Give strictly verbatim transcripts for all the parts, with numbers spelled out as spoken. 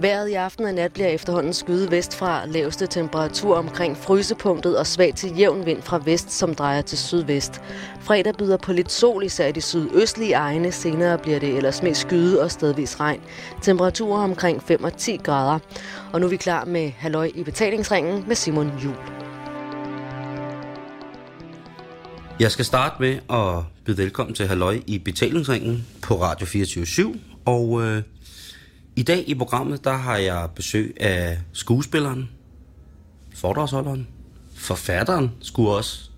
Vejret i aften og nat bliver efterhånden skyet vestfra, laveste temperatur omkring frysepunktet og svag til jævn vind fra vest, som drejer til sydvest. Fredag byder på lidt sol, især i de sydøstlige egne. Senere bliver det ellers mest skyet og stedvis regn. Temperaturer omkring fem og ti grader. Og nu er vi klar med Halløj i Betalingsringen med Simon Jul. Jeg skal starte med at byde velkommen til Halløj i Betalingsringen på Radio fireogtyve syv. Og øh, i dag i programmet, der har jeg besøg af skuespilleren, foredragsholderen, forfatteren, skulle også,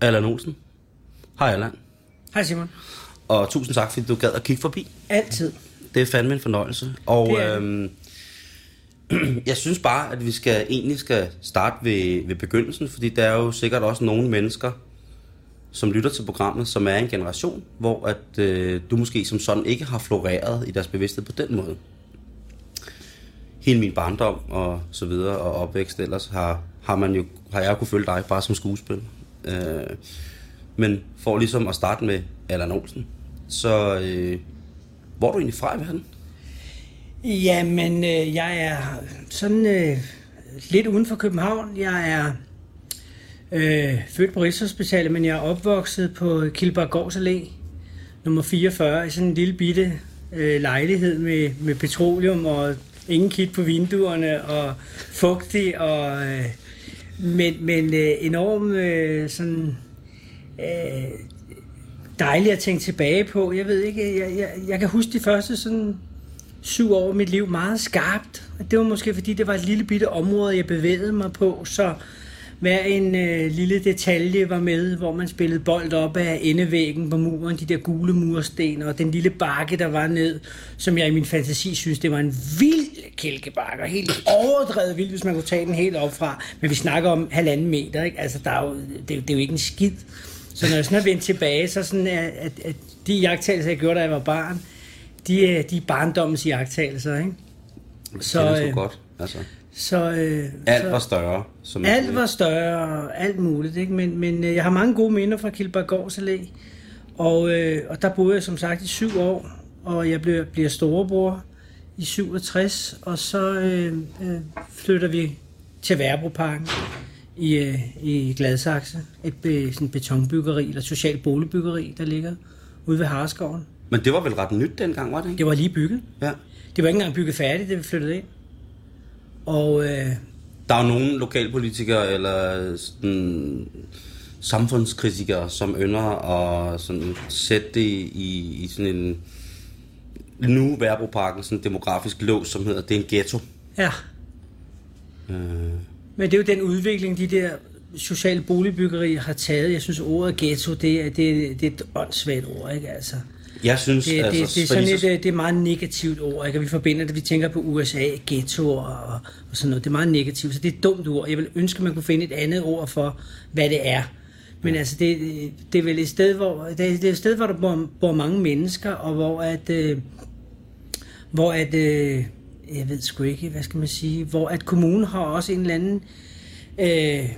Allan Olsen. Hej Allan. Hej Simon. Og tusind tak, fordi du gad at kigge forbi. Altid. Det er fandme en fornøjelse. Og øh, jeg synes bare, at vi skal egentlig skal starte ved, ved begyndelsen, fordi der er jo sikkert også nogle mennesker, som lytter til programmet, som er en generation, hvor at, øh, du måske som sådan ikke har floreret i deres bevidsthed på den måde. Hele min barndom og så videre og opvækst ellers har, har, man jo, har jeg jo kunne følge dig bare som skuespiller. Øh, men for ligesom at starte med Allan Olsen, så øh, hvor er du egentlig fra i verden? Jamen, øh, jeg er sådan øh, lidt uden for København. Jeg er Øh, født på Rigshospitalet, men jeg er opvokset på Kilbar Gårdsallé nummer fireogfyrre i sådan en lille bitte øh, lejlighed med, med petroleum og ingen kit på vinduerne og fugtig og øh, men, men øh, enormt øh, sådan øh, dejligt at tænke tilbage på. Jeg ved ikke, jeg, jeg, jeg kan huske de første sådan syv år af mit liv meget skarpt. Det var måske fordi det var et lille bitte område jeg bevægede mig på, så hver en øh, lille detalje var med, hvor man spillede bold op af endevæggen på muren, de der gule mursten og den lille bakke, der var ned, som jeg i min fantasi synes, det var en vild kælkebakke, og helt overdrevet vild, hvis man kunne tage den helt op fra. Men vi snakker om halvanden meter, ikke? Altså, der er jo, det, det er jo ikke en skid. Så når jeg sådan har vendt tilbage, så sådan, at, at, at de jagttagelser, jeg gjorde, da jeg var barn, de er de barndommens jagttagelser, ikke? Så, det er så øh, godt, altså. Så, øh, alt så, var større. Som alt var større, alt muligt. Ikke? Men, men jeg har mange gode minder fra Kilbar Gårdsallé. Og, øh, og der boede jeg som sagt i syv år, og jeg blev, bliver storebror i syvogtres. Og så øh, øh, flytter vi til Værebro Park i, øh, i Gladsaxe. Et be, sådan betonbyggeri, eller socialt boligbyggeri, der ligger ude ved Harskoven. Men det var vel ret nyt dengang, var det ikke? Det var lige bygget. Ja. Det var ikke engang bygget færdigt, det vi flyttede ind. Og, øh, der er jo nogle lokalpolitikere eller sådan, samfundskritikere, som ynder at sådan, sætte det i, i sådan en nu Værebroparken, sådan en demografisk lås, som hedder, det er en ghetto. Ja. Øh. Men det er jo den udvikling, de der sociale boligbyggerier har taget. Jeg synes, ordet ghetto, det er, det er, det er et åndssvagt ord, ikke altså? Jeg synes, det, altså, det, det er sådan et, det er meget negativt ord, ikke? Vi forbinder det, vi tænker på U S A, ghettoer og, og sådan noget. Det er meget negativt, så det er et dumt ord. Jeg vil ønske, man kunne finde et andet ord for, hvad det er. Men ja. Altså, det, det er vel et sted, hvor, det er et sted, hvor der bor, bor mange mennesker, og hvor at, øh, hvor at, øh, jeg ved sgu ikke, hvad skal man sige, hvor at kommunen har også en eller anden øh,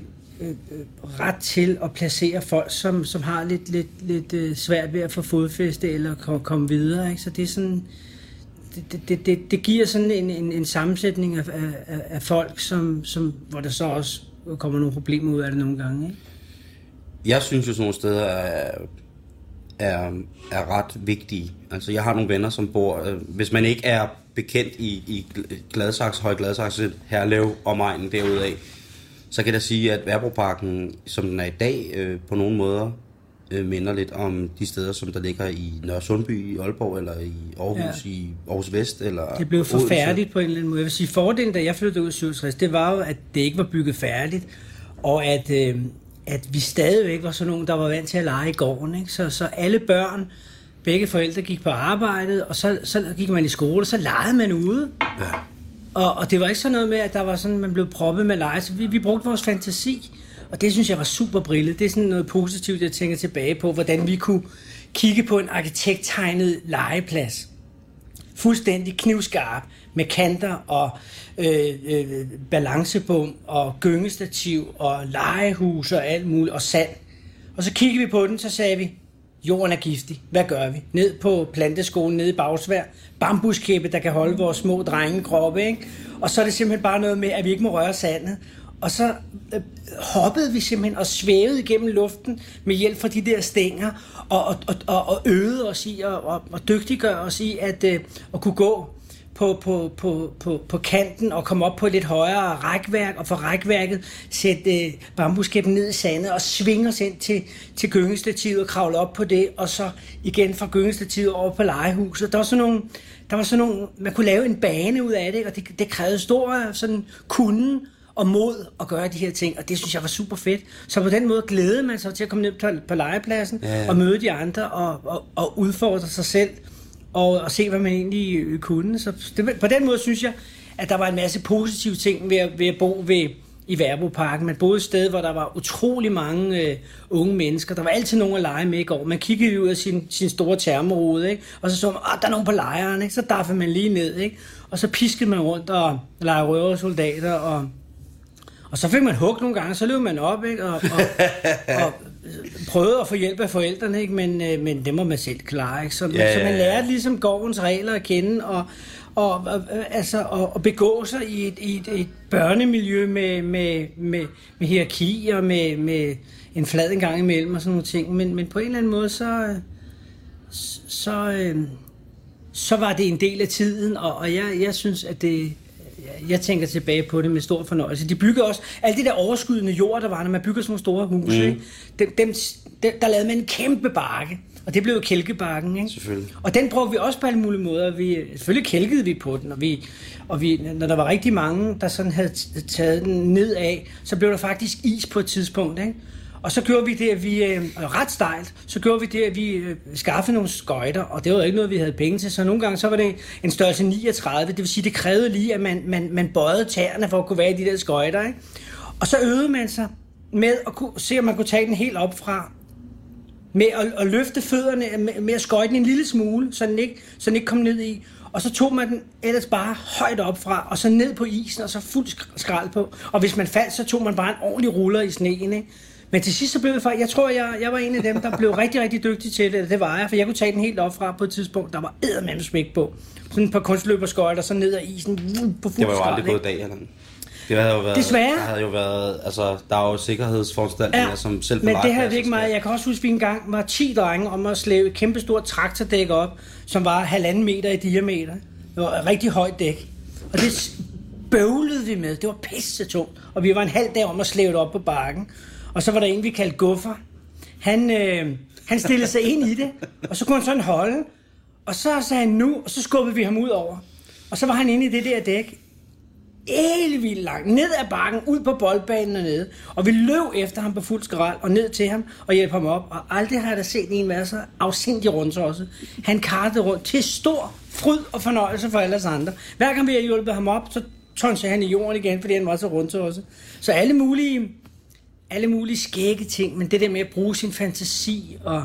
ret til at placere folk, som, som har lidt, lidt, lidt svært ved at få fodfæste eller komme kom videre. Ikke? Så det er sådan, det, det, det, det giver sådan en, en, en sammensætning af, af, af folk, som, som, hvor der så også kommer nogle problemer ud af det nogle gange. Ikke? Jeg synes jo, sådan nogle steder er, er, er ret vigtige. Altså, jeg har nogle venner, som bor... Øh, hvis man ikke er bekendt i, i Gladsaxe, Høje Gladsaxe, Herlev og Mejlen derudaf, så kan jeg da sige, at Værebroparken, som den er i dag, øh, på nogle måder øh, minder lidt om de steder, som der ligger i Nørresundby, i Aalborg, eller i Aarhus, ja. I Aarhus Vest, eller det blev forfærdigt på en eller anden måde. Jeg vil sige, fordelen, da jeg flyttede ud i syvogtres, det var jo, at det ikke var bygget færdigt, og at, øh, at vi stadigvæk var sådan nogen, der var vant til at lege i gården. Ikke? Så, så alle børn, begge forældre gik på arbejdet, og så, så gik man i skole, og så legede man ude. Ja. Og, og det var ikke sådan noget med, at der var sådan, man blev proppet med lege. Så vi, vi brugte vores fantasi, og det synes jeg var super brillet. Det er sådan noget positivt, jeg tænker tilbage på, hvordan vi kunne kigge på en arkitekttegnet legeplads. Fuldstændig knivskarp, med kanter og øh, øh, balancebom og gyngestativ og legehus og alt muligt, og sand. Og så kiggede vi på den, så sagde vi, Jorden er giftig. Hvad gør vi? Ned på planteskolen, nede i Bagsværd. Bambuskæppe, der kan holde vores små drengekroppe, ikke? Og så er det simpelthen bare noget med, at vi ikke må røre sandet. Og så øh, hoppede vi simpelthen og svævede igennem luften med hjælp fra de der stænger, og, og, og, og øvede os i, og, og, og dygtiggøre os i at, øh, at kunne gå på, på, på, på, på kanten og komme op på lidt højere rækværk, og fra rækværket sætte øh, bambuskæppen ned i sandet og svinge os ind til, til gyngestativet og kravle op på det, og så igen fra gyngestativet over på legehuset. Der var sådan nogle, der var sådan nogle, man kunne lave en bane ud af det, og det, det krævede stor sådan kunden og mod at gøre de her ting, og det synes jeg var super fedt. Så på den måde glædede man sig til at komme ned på legepladsen, ja, ja, og møde de andre og, og, og udfordre sig selv og, og se, hvad man egentlig kunne. Så det, på den måde synes jeg, at der var en masse positive ting ved at, ved at bo ved, i Værebro Park. Man boede et sted, hvor der var utrolig mange øh, unge mennesker. Der var altid nogen at lege med i går. Man kiggede ud af sin, sin store termorude, ikke? Og så så man, åh, der er nogen på lejren, ikke? Så daffede man lige ned, ikke? Og så piskede man rundt og legede røversoldater og Og så fik man hug nogle gange, så løb man op, ikke? Og, og, og prøvede at få hjælp af forældrene, ikke? Men, men det må man selv klare, ikke? Så, ja, ja, ja. Så man lærte ligesom gårdens regler at kende, og, og, og, altså, og, og begå sig i et, i et, et børnemiljø med, med, med, med hierarki og med, med en flad en gang imellem og sådan nogle ting. Men, men på en eller anden måde, så, så, så var det en del af tiden, og, og jeg, jeg synes, at det... Jeg tænker tilbage på det med stor fornøjelse. De byggede også, alt det der overskydende jord, der var, når man bygger sådan nogle store huse, mm. ikke? Dem, dem, der lavede man en kæmpe bakke, og det blev jo kælkebakken, ikke? Selvfølgelig. Og den brugte vi også på alle mulige måder. Vi, selvfølgelig kælkede vi på den, og, vi, og vi, når der var rigtig mange, der sådan havde taget den nedad, så blev der faktisk is på et tidspunkt, ikke? Og så gjorde vi det, at vi, øh, ret stejlt, så gjorde vi det, at vi øh, skaffede nogle skøjter, og det var ikke noget, vi havde penge til, så nogle gange så var det en størrelse niogtredive, det vil sige, det krævede lige, at man, man, man bøjede tæerne for at kunne være i de der skøjter, ikke? Og så øvede man sig med at kunne, se, om man kunne tage den helt op fra, med at, at løfte fødderne, med, med at skøjte den en lille smule, så den, ikke, så den ikke kom ned i, og så tog man den ellers bare højt op fra, og så ned på isen, og så fuldt skrald på, og hvis man faldt, så tog man bare en ordentlig ruller i sneen, ikke? Men til sidst så blev det faktisk, jeg tror, jeg, jeg var en af dem, der blev rigtig, rigtig dygtig til det, det var jeg, for jeg kunne tage den helt op fra på et tidspunkt, der var eddermame smæk på. Sådan et par kunstløberskøjter, så ned ad isen, på fuld skrald. Det var jo aldrig gået i dag, eller det havde jo været, desværre. Det havde jo været, altså, der er jo sikkerhedsforanstaltninger, ja, som selv på men det havde vi ikke meget. Jeg kan også huske, at vi engang var ti drenge om at slæve et kæmpestort traktordæk op, som var halvanden meter i diameter. Det var et rigtig højt dæk. Og det bøvlede vi med. Det var pissetungt. Og vi var en halv dag om at slæve det op på bakken. Og så var der en, vi kaldte Guffer. Han, øh, han stillede sig ind i det, og så kunne han sådan holde. Og så sagde han nu, og så skubbede vi ham ud over. Og så var han inde i det der dæk. Helt vildt langt. Ned ad bakken, ud på boldbanen og nede. Og vi løb efter ham på fuld skrald og ned til ham og hjælp ham op. Og aldrig har jeg da set en være så afsindig rundtosset. Han kartede rundt til stor fryd og fornøjelse for alle os andre. Hver gang vi havde hjulpet ham op, så tonsede han i jorden igen, fordi han var så rundtosset. Så alle mulige... alle mulige skægge ting, men det der med at bruge sin fantasi og,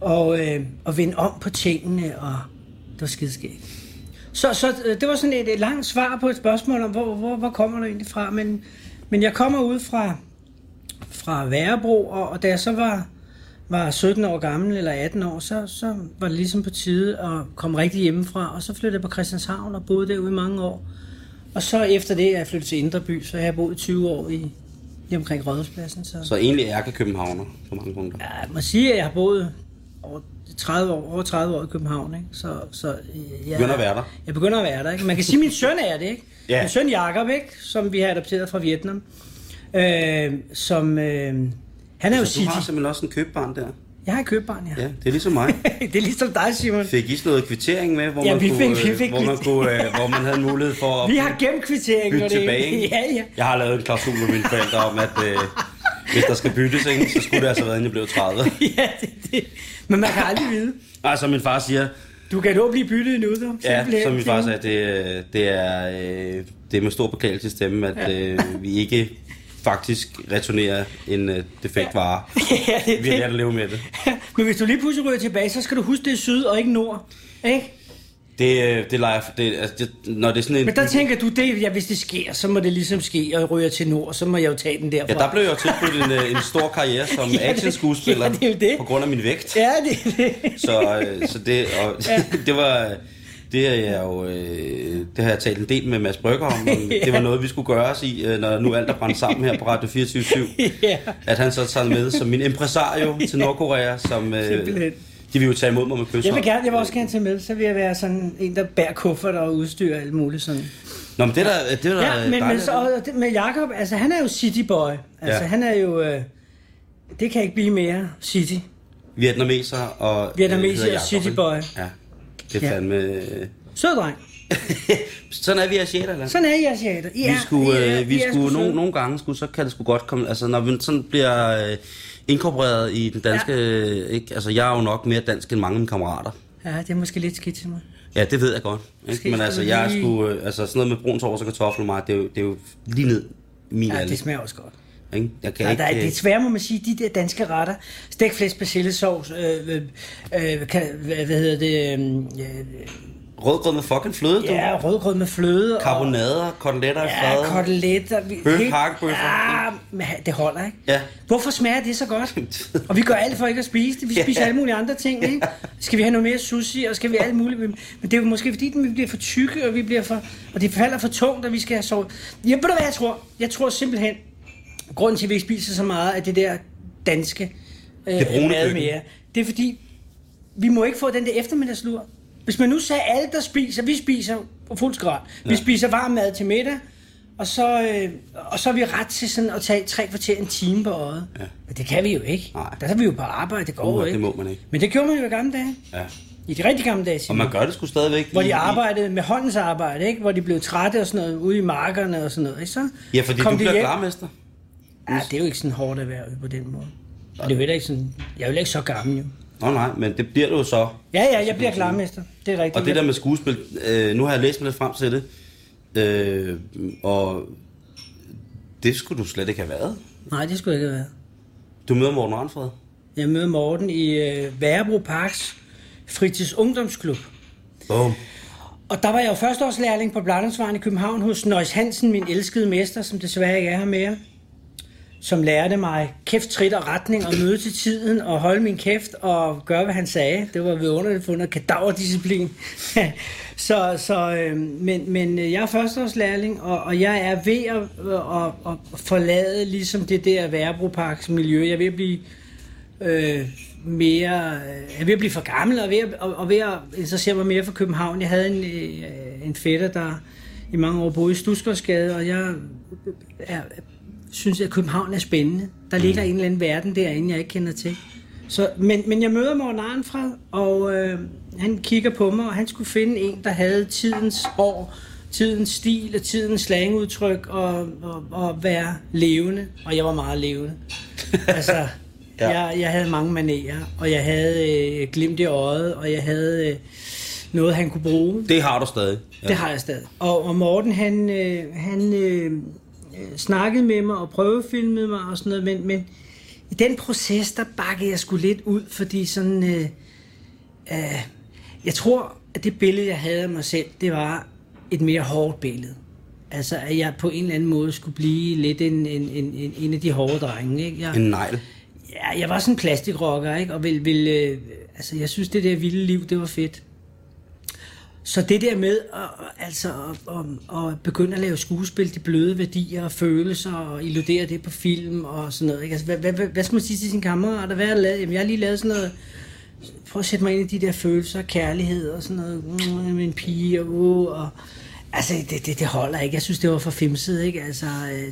og, øh, og vende om på tingene, og det var skideskægt. Så, så det var sådan et, et langt svar på et spørgsmål om, hvor, hvor, hvor kommer du egentlig fra? Men, men jeg kommer ud fra, fra Værebro, og, og da jeg så var, var sytten år gammel eller atten år, så, så var det ligesom på tide at komme rigtig hjemmefra, og så flyttede jeg på Christianshavn og boede derude i mange år. Og så efter det er jeg flyttet til Indreby, så har jeg boet tyve år i lige omkring Rådhuspladsen. Så, så egentlig er jeg københavner på mange punkter? Ja, jeg må sige, at jeg har boet over tredive år, over tredive år i København, ikke? Så, så jeg begynder at være der. Jeg begynder at være der, ikke? Man kan sige, at min søn er det, ikke? Yeah. Min søn Jacob, ikke? Som vi har adopteret fra Vietnam. Øh, som, øh, han er jo så city. Du har simpelthen også en købbarn der? Jeg har et købbarn, ja. Ja, det er ligesom mig. Det er ligesom dig, Simon. Fik I sådan noget kvittering med, hvor, ja, man, vi kunne, fik, vi fik hvor, man, kunne, hvor man havde en mulighed for at vi har gemt kvittering, bytte tilbage? Ja, ja. Jeg har lavet en klausul med mine forældre om, at øh, hvis der skal byttes, ikke, så skulle det altså være, inden jeg blev tredive. Ja, det, det. Men man kan aldrig vide. Nej, som min far siger... Du kan dog blive byttet endnu, så. Ja, som min far siger, det, det, er, øh, det er med stor beklagelse i stemmen, at ja. øh, vi ikke... faktisk returnerer en uh, defekt vare. Ja, det, vi har lært at leve med det. Men hvis du lige pludselig ryger tilbage, så skal du huske, det er syd og ikke nord. Ikke? Det, det leger, det, altså, det, når det er sådan en... Men der tænker du, det, ja, hvis det sker, så må det ligesom ske, og jeg ryger til nord, så må jeg jo tage den derfra. Ja, der blev jeg jo tilbudt en, en stor karriere som ja, actionskuespiller, ja, det det. På grund af min vægt. Ja, det er det. Så, øh, så det, og, ja. det var... Det har jeg jo, øh, det har jeg talt en del med Mads Brygger om, men ja. det var noget, vi skulle gøre os i, når nu alt er brændt sammen her på Radio fireogtyve syv. Ja. At han så tager med som min impresario til Nordkorea, som... Øh, de vil jo tage imod mig med kysshånd. Jeg vil, gerne, jeg vil også gerne tage med, så vil jeg være sådan en, der bærer kufferter og udstyrer alt muligt sådan. Nå, men det er der, det er der ja, men, men så, med Jacob, altså han er jo cityboy. Altså ja. han er jo, øh, det kan ikke blive mere city. Vietnameser og... Vietnameser øh, og cityboy. Ja, det er fandme... Øh... Sød dreng. Sådan er vi asiater, eller? Sådan er I asiater. I er, vi skulle, øh, I er, vi I skulle nogle, nogle gange, skulle, så kan det sgu godt komme... Altså, når vi sådan bliver... Øh, inkorporeret i den danske, ja. ikke? Altså jeg er jo nok mere dansk end mange af mine kammerater. Ja, det er måske lidt skidt til mig. Ja, det ved jeg godt. Ikke? Men altså, jeg lige... skulle, altså sådan noget med brun sovs og kartofler mig, det er jo, det er jo lige ned min alder. Ja, det smager også godt. Ikke? Jeg kan ja, ikke... Der er, det er svært, må man sige, de der danske retter, stegt flæsk, persillesovs, øh, øh, kan, hvad hedder det, øh, rødgrød med fucking fløde, du. Ja, rødgrød med fløde. Karbonader, og... koteletter i fad. Ja, koteletter. Bøf, hakkebøffer. Ja, det holder, ikke? Ja. Hvorfor smager det så godt? Og vi gør alt for ikke at spise det. Vi spiser ja. alle mulige andre ting, ikke? Ja. Skal vi have noget mere sushi, og skal vi alt muligt? Men det er jo måske fordi, vi bliver for tykke, og vi bliver for... Og det falder for tungt, og vi skal have sovet. Jamen, ved du hvad jeg tror? Jeg tror simpelthen, grunden til, at vi ikke spiser så meget af det der danske... Øh, det brune køkken. Mere, det er fordi, vi må ikke få den der eftermiddagslur. Hvis man nu sagde, at alle, der spiser, vi spiser på fuld skrald. Vi ja. spiser varm mad til middag, og så, øh, og så er vi ret til sådan at tage tre kvarter en time på øjet. Ja. Men det kan vi jo ikke. Nej. Der er vi jo på arbejde, det går uh, jo ikke. Det må man ikke. Men det gjorde man jo i gamle dage. Ja. I de rigtig gamle dage, siger. Og man gør det sgu stadigvæk. Hvor de arbejdede med håndens arbejde, ikke? Hvor de blev trætte og sådan noget, ude i markerne og sådan noget. Ikke? Så ja, fordi kom du bliver klarmester. Ja, det er jo ikke sådan hårdt at være på den måde. Og det er jo ikke sådan, jeg er jo ikke så gammel jo. Nå nej, men det bliver du jo så. Ja, ja, jeg bliver klarmester. Det er rigtigt. Og det der med skuespil, øh, nu har jeg læst mig lidt frem til det, øh, og det skulle du slet ikke have været. Nej, det skulle jeg ikke have været. Du møder Morten Arnfred? Jeg møder Morten i øh, Værebro Parks fritids ungdomsklub. Boom. Og der var jeg jo førsteårslærling på Bladlandsvejen i København hos Nøjs Hansen, min elskede mester, som desværre ikke er her mere. Som lærte mig kæft, trit og retning, og møde til tiden, og holde min kæft, og gøre, hvad han sagde. Det var vidunderligt fundet kadaverdisciplin. så, så, øh, men, men jeg er førsteårslærling, og, og jeg er ved at, at, at, at forlade ligesom det der Værebro Parks miljø. Jeg er ved at blive øh, mere... Jeg er ved at blive for gammel, og ved at, og, og ved at interessere mig mere for København. Jeg havde en, en fætter, der i mange år boede i Stuskovsgade, og jeg er... synes, at København er spændende. Der ligger mm. en eller anden verden derinde, jeg ikke kender til. Så, men, men jeg møder Morten Arnfred, og øh, han kigger på mig, og han skulle finde en, der havde tidens år, tidens stil og tidens slangudtryk, og, og, og være levende. Og jeg var meget levende. altså, ja. jeg, jeg havde mange manerer, og jeg havde øh, glimt i øjet, og jeg havde øh, noget, han kunne bruge. Det har du stadig. Ja. Det har jeg stadig. Og, og Morten, han... Øh, han øh, snakkede med mig og prøvefilmede mig og sådan noget, men, men i den proces, der bakkede jeg sgu lidt ud, fordi sådan, øh, øh, jeg tror, at det billede, jeg havde af mig selv, det var et mere hårdt billede. Altså, at jeg på en eller anden måde skulle blive lidt en, en, en, en af de hårde drenge, ikke? Jeg, en negl. Ja, jeg var sådan en plastikrocker, ikke? Og vil, vil, øh, altså, jeg synes, det der vilde liv, det var fedt. Så det der med at, altså, at, at, at begynde at lave skuespil, de bløde værdier og følelser, og illudere det på film og sådan noget. Ikke? Altså, hvad, hvad, hvad skal man sige til sine kammerater? Hvad har jeg lavet? Jamen, jeg har lige lavet sådan noget... Prøv at sætte mig ind i de der følelser og kærlighed og sådan noget. Mm, min pige og... Uh, og altså, det, det, det holder ikke. Jeg synes, det var for femset, ikke? Altså,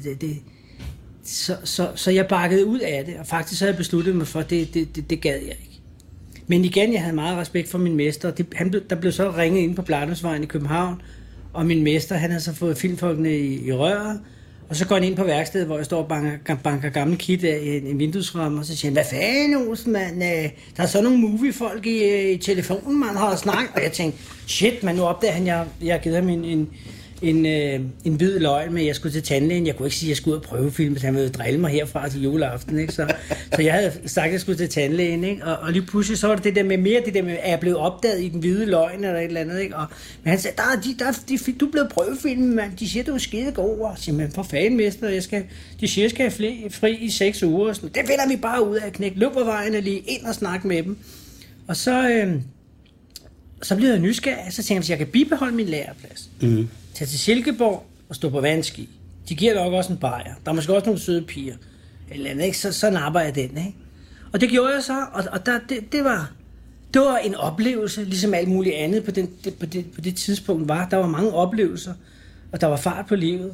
det, det, så, så, så jeg bakkede ud af det, og faktisk så havde jeg besluttet mig for, at det, det, det, det gad jeg ikke. Men igen, jeg havde meget respekt for min mester. Det, han blev, der blev så ringet ind på Planusvejen i København, og min mester, han havde så fået filmfolkene i, i røret, og så går han ind på værkstedet, hvor jeg står og banker, banker gamle kit af en, en vinduesramme, og så siger han, hvad fanden, Olsen, mand? Der er så nogle moviefolk i, i telefonen, man har snakket, og jeg tænkte, shit, man, nu opdager han, jeg, jeg har givet ham en, en, en, øh, en hvid løgn, men jeg skulle til tandlægen. Jeg kunne ikke sige, at jeg skulle ud og prøvefilme, så han ville drille mig herfra til juleaften. Ikke? Så, så jeg havde sagt, at jeg skulle til tandlægen. Ikke? Og, og lige pludselig så var det det der med mere, det der med, at jeg blev opdaget i den hvide løgn eller et eller andet. Ikke? Og, men han sagde, der, de, der, de, du er blevet prøvefilmet, mand. De siger, du er skidegod. Og jeg siger, men for fanden, mester, jeg skal, de siger, jeg skal have fri i seks uger. Sådan, det finder vi bare ud af at knække. Løb på vejen og lige ind og snakke med dem. Og så... Øh, Så blev jeg nysgerrig, så tænkte jeg, hvis jeg kan bibeholde min læreplads, mm. tage til Silkeborg og stå på vandski. De giver nok også en bajer. Der er måske også nogle søde piger. Eller andet, ikke? Så, så napper jeg den, ikke? Og det gjorde jeg så, og, og der, det, det, var, det var en oplevelse, ligesom alt muligt andet på, den, det, på, det, på det tidspunkt var. Der var mange oplevelser, og der var fart på livet.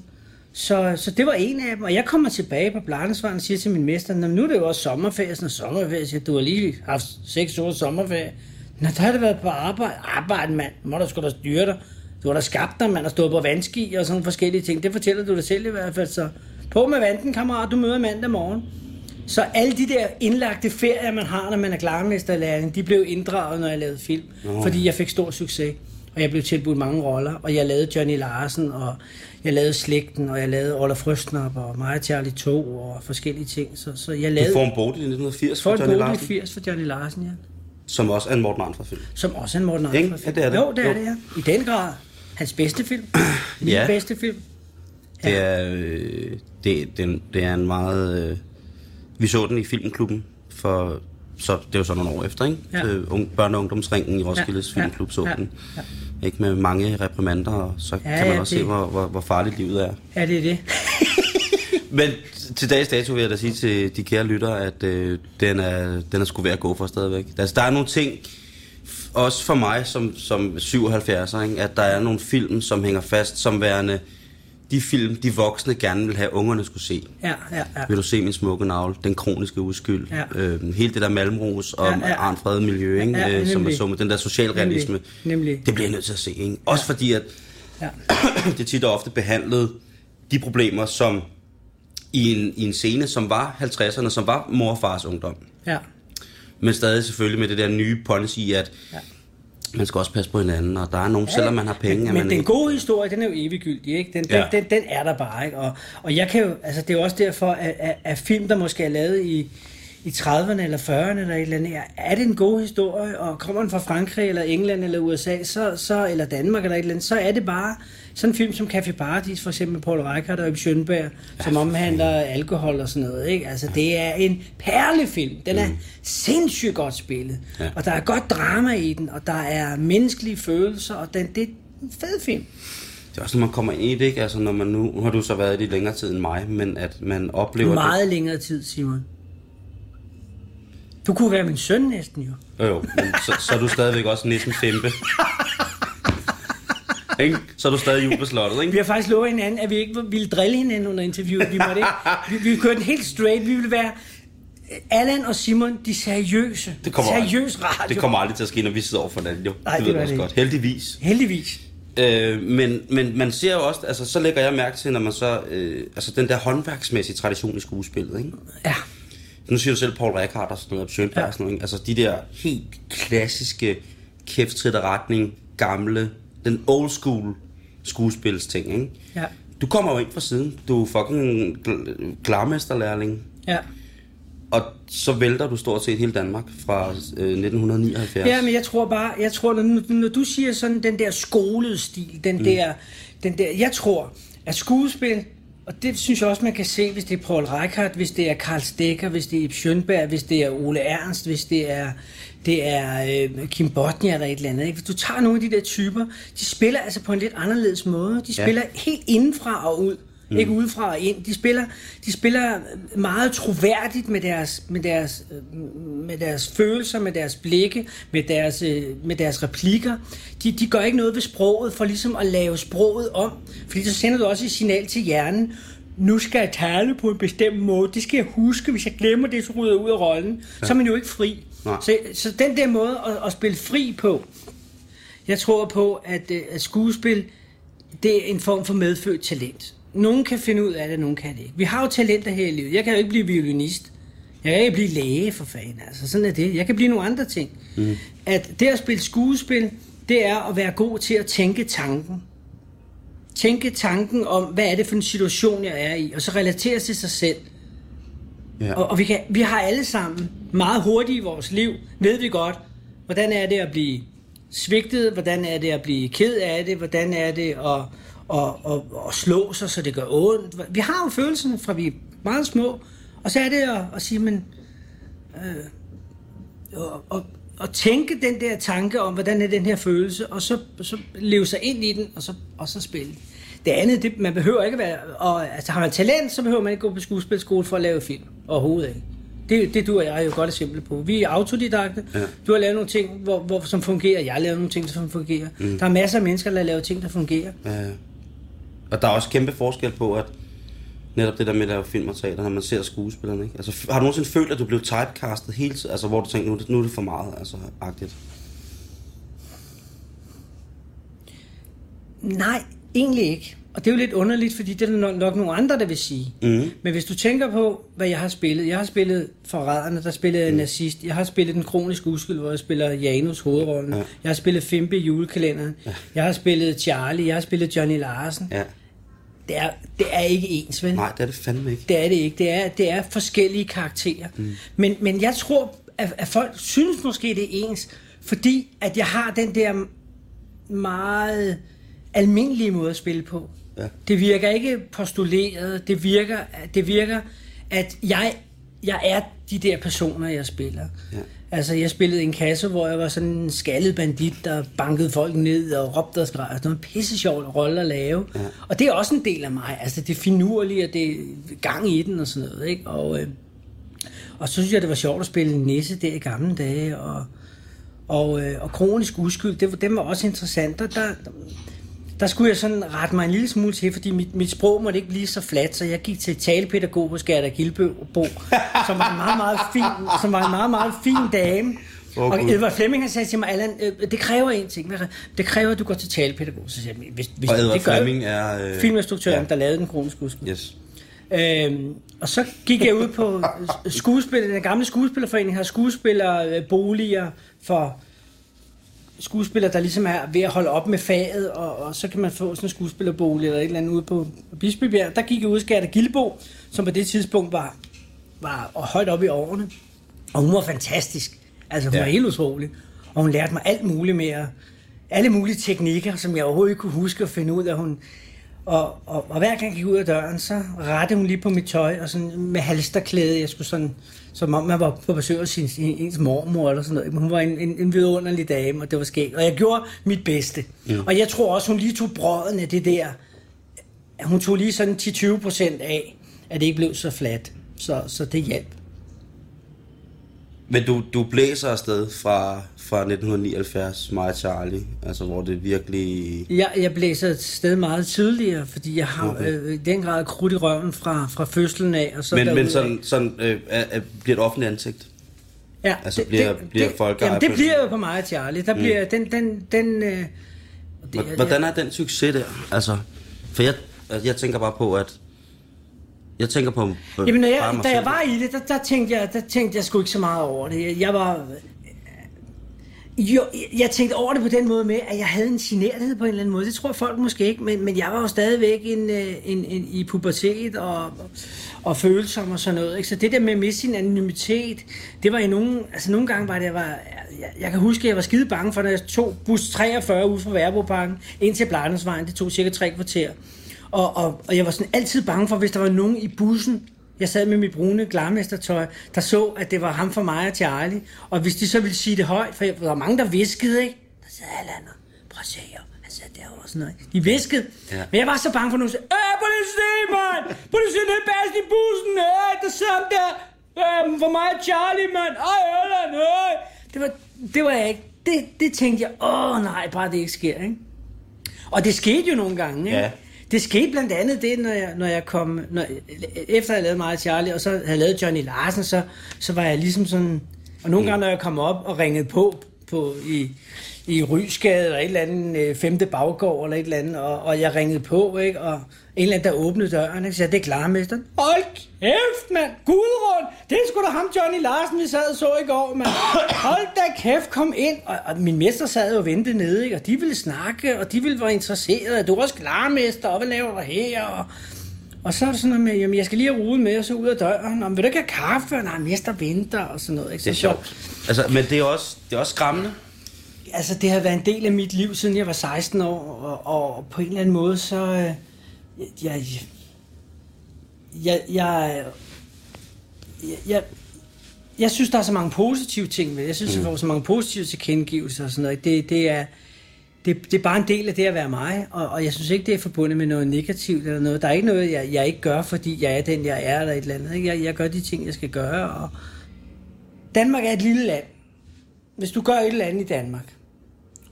Så, så det var en af dem, og jeg kommer tilbage på Bladlandsvejen og siger til min mester, nu er det jo også sommerferie, sådan sommerferie, siger, du har lige haft seks års sommerferie. Nå, der har det været på arbejde. Arbejde, mand. Må du sgu da styre dig. Du har da skabt dig, mand, og stået på vandski og sådan forskellige ting. Det fortæller du dig selv i hvert fald. Så på med vanden, kammerat. Du møder mandag morgen. Så alle de der indlagte ferier, man har, når man er klarmesterlærling, de blev inddraget, når jeg lavede film. Oh. Fordi jeg fik stor succes. Og jeg blev tilbudt mange roller. Og jeg lavede Johnny Larsen, og jeg lavede Slægten, og jeg lavede Olaf Røstnop, og mig og Charlie to, og forskellige ting. Så, så jeg lavede... Du får en bote i nitten firs for Johnny Larsen? firs for Johnny Larsen, ja. Som også er en Morten Arnfred-film. Som også er en Morten Arnfred-film. Ja, det er det. Jo, det er det, ja. I den grad. Hans bedste film. Min ja. bedste film. Ja. Det, er, øh, det, det, det er en meget... Øh, vi så den i Filmklubben, for så, det er jo så nogle år efter, ikke? Ja. Øh, unge, børne- og ungdomsringen i Roskildes ja. Filmklub så ja. den. Ja. Ikke med mange reprimander, og så ja, kan man ja, også det. se, hvor, hvor, hvor farligt livet er. Ja, det er det. Men til dags dato vil jeg da sige til de kære lyttere, at øh, den er, den er sgu ved at gå for stadigvæk. Altså, der er nogle ting, også for mig som, som syvoghalvfjerdser, ikke? At der er nogle film, som hænger fast som værende de film, de voksne gerne vil have, ungerne skulle se. Ja, ja, ja. Vil du se Min smukke navle, Den kroniske uskyld, ja. øh, hele det der malmros om ja, ja. Arnfred miljø, ikke? Ja, ja, som er summet, den der socialrealisme, nemlig. Nemlig. Det bliver jeg nødt til at se. Ikke? Også ja. fordi, at ja. det tit og ofte behandlede de problemer, som I en, i en scene, som var halvtredserne, som var mor og fars ungdom. Ja. Men stadig selvfølgelig med det der nye policy, at ja. man skal også passe på hinanden, og der er nogen, ja, selvom man har penge. Men, men man den ikke... gode historie, den er jo eviggyldig, ikke? Den, ja. den, den, den er der bare, ikke? Og, og jeg kan jo, altså det er jo også derfor, at, at, at film, der måske er lavet i, i trediverne eller fyrrerne eller et eller andet, er det en god historie, og kommer den fra Frankrig eller England eller U S A, så, så, eller Danmark eller et eller andet, så er det bare... Sådan en film som Café Paradis, for eksempel Poul Reichhardt og Ib Schønberg, som omhandler alkohol og sådan noget, ikke? Altså, det er en perlefilm. Den er mm. sindssygt godt spillet. Ja. Og der er godt drama i den, og der er menneskelige følelser, og den, det er en fed film. Det er også, når man kommer ind i det, ikke? Altså, når man nu, nu har du så været i det længere tid end mig, men at man oplever... Meget det. længere tid, Simon. Du kunne være min søn næsten, jo. Jo, jo, men så, så er du stadigvæk også næsten fempe. Ikke? Så er du stadig juleslottet, ikke? Vi har faktisk lovet hinanden, at vi ikke ville drille hinanden under interviewet. Vi måtte ikke. Vi, vi kørte den helt straight. Vi ville være Allan og Simon, de seriøse. Det kommer, seriøs radio. Det kommer aldrig til at ske, når vi sidder over for hinanden. Jo. Ej, det, det ved man også godt. Heldigvis. Heldigvis. Øh, men, men man ser jo også, altså så lægger jeg mærke til, når man så, øh, altså den der håndværksmæssige tradition i skuespillet, ikke? Ja. Nu siger du selv Poul Reichhardt og sådan noget, og Schønberg og sådan noget, ikke? Altså de der helt klassiske kæftritterretning, gamle... Den old school skuespilsting, ikke? Ja. Du kommer jo ind fra siden. Du er fucking klarmesterlærling. Ja. Og så vælter du stort set hele Danmark fra øh, nitten nioghalvfjerds. Ja, men jeg tror bare, jeg tror, når, når du siger sådan den der skolestil, den, mm. der, den der, jeg tror, at skuespil, og det synes jeg også, man kan se, hvis det er Poul Reichhardt, hvis det er Karl Stegger, hvis det er Ib Schønberg, hvis det er Ole Ernst, hvis det er... Det er øh, Kim Bodnia eller et eller andet. Ikke? Hvis du tager nogle af de der typer, de spiller altså på en lidt anderledes måde. De spiller ja. helt indenfra og ud. Mm. Ikke udefra og ind. De spiller, de spiller meget troværdigt med deres, med, deres, med deres følelser, med deres blikke, med deres, med deres replikker. De, de gør ikke noget ved sproget for ligesom at lave sproget om. Fordi så sender du også et signal til hjernen. Nu skal jeg tale på en bestemt måde. Det skal jeg huske. Hvis jeg glemmer det, så ryger jeg ud af rollen. Ja. Så er man jo ikke fri. Så, så den der måde at, at spille fri på, jeg tror på, at, at skuespil, det er en form for medfødt talent. Nogen kan finde ud af det, nogen kan det ikke. Vi har jo talenter her i livet. Jeg kan jo ikke blive violinist. Jeg kan ikke blive læge, for fanden. Altså, sådan er det. Jeg kan blive nogle andre ting. Mm. At det at spille skuespil, det er at være god til at tænke tanken. tænke tanken om, hvad er det for en situation, jeg er i, og så relatere til sig selv. Ja. Og, og vi, kan, vi har alle sammen meget hurtigt i vores liv, ved vi godt, hvordan er det at blive svigtet, hvordan er det at blive ked af det, hvordan er det at, at, at, at slå sig, så det gør ondt. Vi har jo følelserne fra vi er meget små, og så er det at, at sige, men øh, og, og, og tænke den der tanke om, hvordan er den her følelse, og så, så leve sig ind i den, og så, og så spille. Det andet, det, man behøver ikke være, og altså har man talent, så behøver man ikke gå på skuespilskole for at lave film, overhovedet ikke. Det, det du og jeg er jo godt eksempel på. Vi er autodidakte. Ja. Du har lavet nogle ting, hvor, hvor, som fungerer. Jeg har lavet nogle ting, som fungerer. Mm. Der er masser af mennesker, der laver ting, der fungerer. Ja. Og der er også kæmpe forskel på, at netop det der med at lave film og teater, når man ser skuespillerne. Ikke? Altså, har du nogensinde følt, at du blev typecastet hele tiden? Altså, hvor du tænkte, nu, nu er det for meget, altså, agtigt? Nej, egentlig ikke. Og det er jo lidt underligt, fordi det er nok nogle andre, der vil sige. Mm. Men hvis du tænker på, hvad jeg har spillet. Jeg har spillet Forræderne, der spillede jeg mm. nazist. Jeg har spillet Den Kroniske Uskyld, hvor jeg spiller Janus hovedrollen. Ja. Jeg har spillet Fimpe i Julekalenderen. Ja. Jeg har spillet Charlie. Jeg har spillet Johnny Larsen. Ja. Det, er, det er ikke ens, vel? Nej, det er det fandme ikke. Det er det ikke. Det er, det er forskellige karakterer. Mm. Men, men jeg tror, at, at folk synes måske, det er ens, fordi at jeg har den der meget almindelige måde at spille på. Ja. Det virker ikke postuleret, det virker, det virker at jeg, jeg er de der personer, jeg spiller. Ja. Altså, jeg spillede en kasse, hvor jeg var sådan en skaldet bandit, der bankede folk ned og råbte og skreg. Det var en pisse sjov rolle at lave. Ja. Og det er også en del af mig. Altså, det finurlige, og det gang i den og sådan noget, ikke? Og, øh, og så synes jeg, det var sjovt at spille en nisse der i gamle dage. Og, og, øh, og Kronisk Uskyld, det, dem var også interessant. Der... der Der skulle jeg sådan rette mig en lille smule til, fordi mit, mit sprog måtte ikke blive så fladt, så jeg gik til talepædagog hos Gerda Gilbøbo, som var en meget, meget fin, som var en meget, meget fin dame. Oh, og Edvard Fleming har sagt til mig, Allan, øh, det kræver en ting. Det kræver, at du går til talepædagog. Så siger jeg, hvis, hvis og Edvard det gør, Fleming er Øh, filminstruktøren, ja. Der lavede Den Kroniske Uskyld. Yes. Øhm, og så gik jeg ud på skuespiller, den gamle skuespillerforening har skuespillerboliger for skuespillere, der ligesom er ved at holde op med faget, og, og så kan man få sådan en skuespillerbolig eller et eller andet ude på Bispebjerg. Der gik jeg ud til Gerda Gilbo, som på det tidspunkt var, var højt oppe i årene, og hun var fantastisk. Altså, hun ja. var helt utrolig, og hun lærte mig alt muligt mere, alle mulige teknikker, som jeg overhovedet ikke kunne huske at finde ud af. Hun, og, og, og hver gang jeg gik ud af døren, så rettede hun lige på mit tøj, og sådan med halsterklæde, jeg skulle sådan, som om man var på besøg hos sin, ens mormor eller sådan noget. Hun var en, en, en vidunderlig dame, og det var skægt. Og jeg gjorde mit bedste. Mm. Og jeg tror også, hun lige tog brøden af det der. Hun tog lige sådan ti til tyve procent af, at det ikke blev så fladt. Så, så det hjalp. Men du, du blæser afsted fra, fra nitten nioghalvfjerds, My Charlie, altså hvor det virkelig... Jeg, jeg blæser afsted meget tidligere, fordi jeg har okay. øh, i den grad krudt i røven fra, fra fødslen af. Og så men men sådan, sådan øh, er, er, bliver et offentligt ansigt? Ja. Altså det, bliver, det, bliver det, folk... Jamen det bliver jo på My Charlie. Der mm. bliver den... den, den øh, det, hvordan er den succes der? Altså, for jeg, jeg tænker bare på, at... Jeg tænker på... på Jamen, når jeg, da jeg var i det, der, der, tænkte jeg, der tænkte jeg sgu ikke så meget over det. Jeg, jeg var... Jo, jeg tænkte over det på den måde med, at jeg havde en generthed på en eller anden måde. Det tror folk måske ikke, men, men jeg var jo stadigvæk en, en, en, i pubertet og, og følsom og sådan noget. Ikke? Så det der med at miste sin anonymitet, det var i nogle... Altså, nogle gange var det, jeg var... Jeg, jeg kan huske, at jeg var skide bange for, når jeg tog bus treogfyrre ud fra Værebro Park ind til Bladlandsvejen. Det tog cirka tre kvarter. Og, og, og jeg var sådan altid bange for, hvis der var nogen i bussen, jeg sad med mit brune glarmestertøj, der så, at det var ham for mig og Charlie. Og hvis de så ville sige det højt, for der var mange, der viskede, ikke? Der sagde Allan, prøv at se jer. Han sagde derovre og sådan noget. De viskede. Ja. Men jeg var så bange for nogen, der sagde, Øh, prøv at se, mand! Prøv at se, den bedste i bussen! Øh, det er sammen der! Øh, for mig og Charlie, mand! Ej, Allan, øh! Det var, det var jeg ikke. Det, det tænkte jeg, åh nej, bare det ikke sker, ikke? Og det skete jo nogle gange, ikke? Ja. Det skete blandt andet det, når jeg, når jeg kom, når, efter jeg lavede meget Charlie, og så havde jeg lavet Johnny Larsen, så, så var jeg ligesom sådan, og nogle mm. gange, når jeg kom op og ringede på, på i, i Rysgade eller et eller andet femte baggård eller et eller andet, og, og jeg ringede på, ikke? Og en eller anden, der åbnede døren, og sagde, det er klar, mesteren. Hold kæft, mand! Gudrun! Det er sgu da ham, Johnny Larsen, vi sad og så i går, mand. Hold da kæft, kom ind! Og, og min mester sad jo og ventede nede, ikke? Og de ville snakke, og de ville være interesserede. Du er også klar, mester, og hvad laver du her? Og, og så er det sådan noget med, jamen, jeg skal lige have ruden med, og så ud af døren. Og vil du ikke have kaffe? Og nej, mester venter, og sådan noget, ikke? Så det er sjovt. Altså, men det er også, det er også skræmmende. Altså, det har været en del af mit liv, siden jeg var seksten år, og, og på en eller anden måde, så... Øh, jeg, jeg, jeg, jeg, jeg synes, der er så mange positive ting med. Jeg synes, mm. der er så mange positive tilkendegivelser og sådan noget. Det, det, er, det, det er bare en del af det at være mig, og, og jeg synes ikke, det er forbundet med noget negativt eller noget. Der er ikke noget, jeg, jeg ikke gør, fordi jeg er den, jeg er, eller et eller andet. Jeg, jeg gør de ting, jeg skal gøre, og... Danmark er et lille land. Hvis du gør et eller andet i Danmark,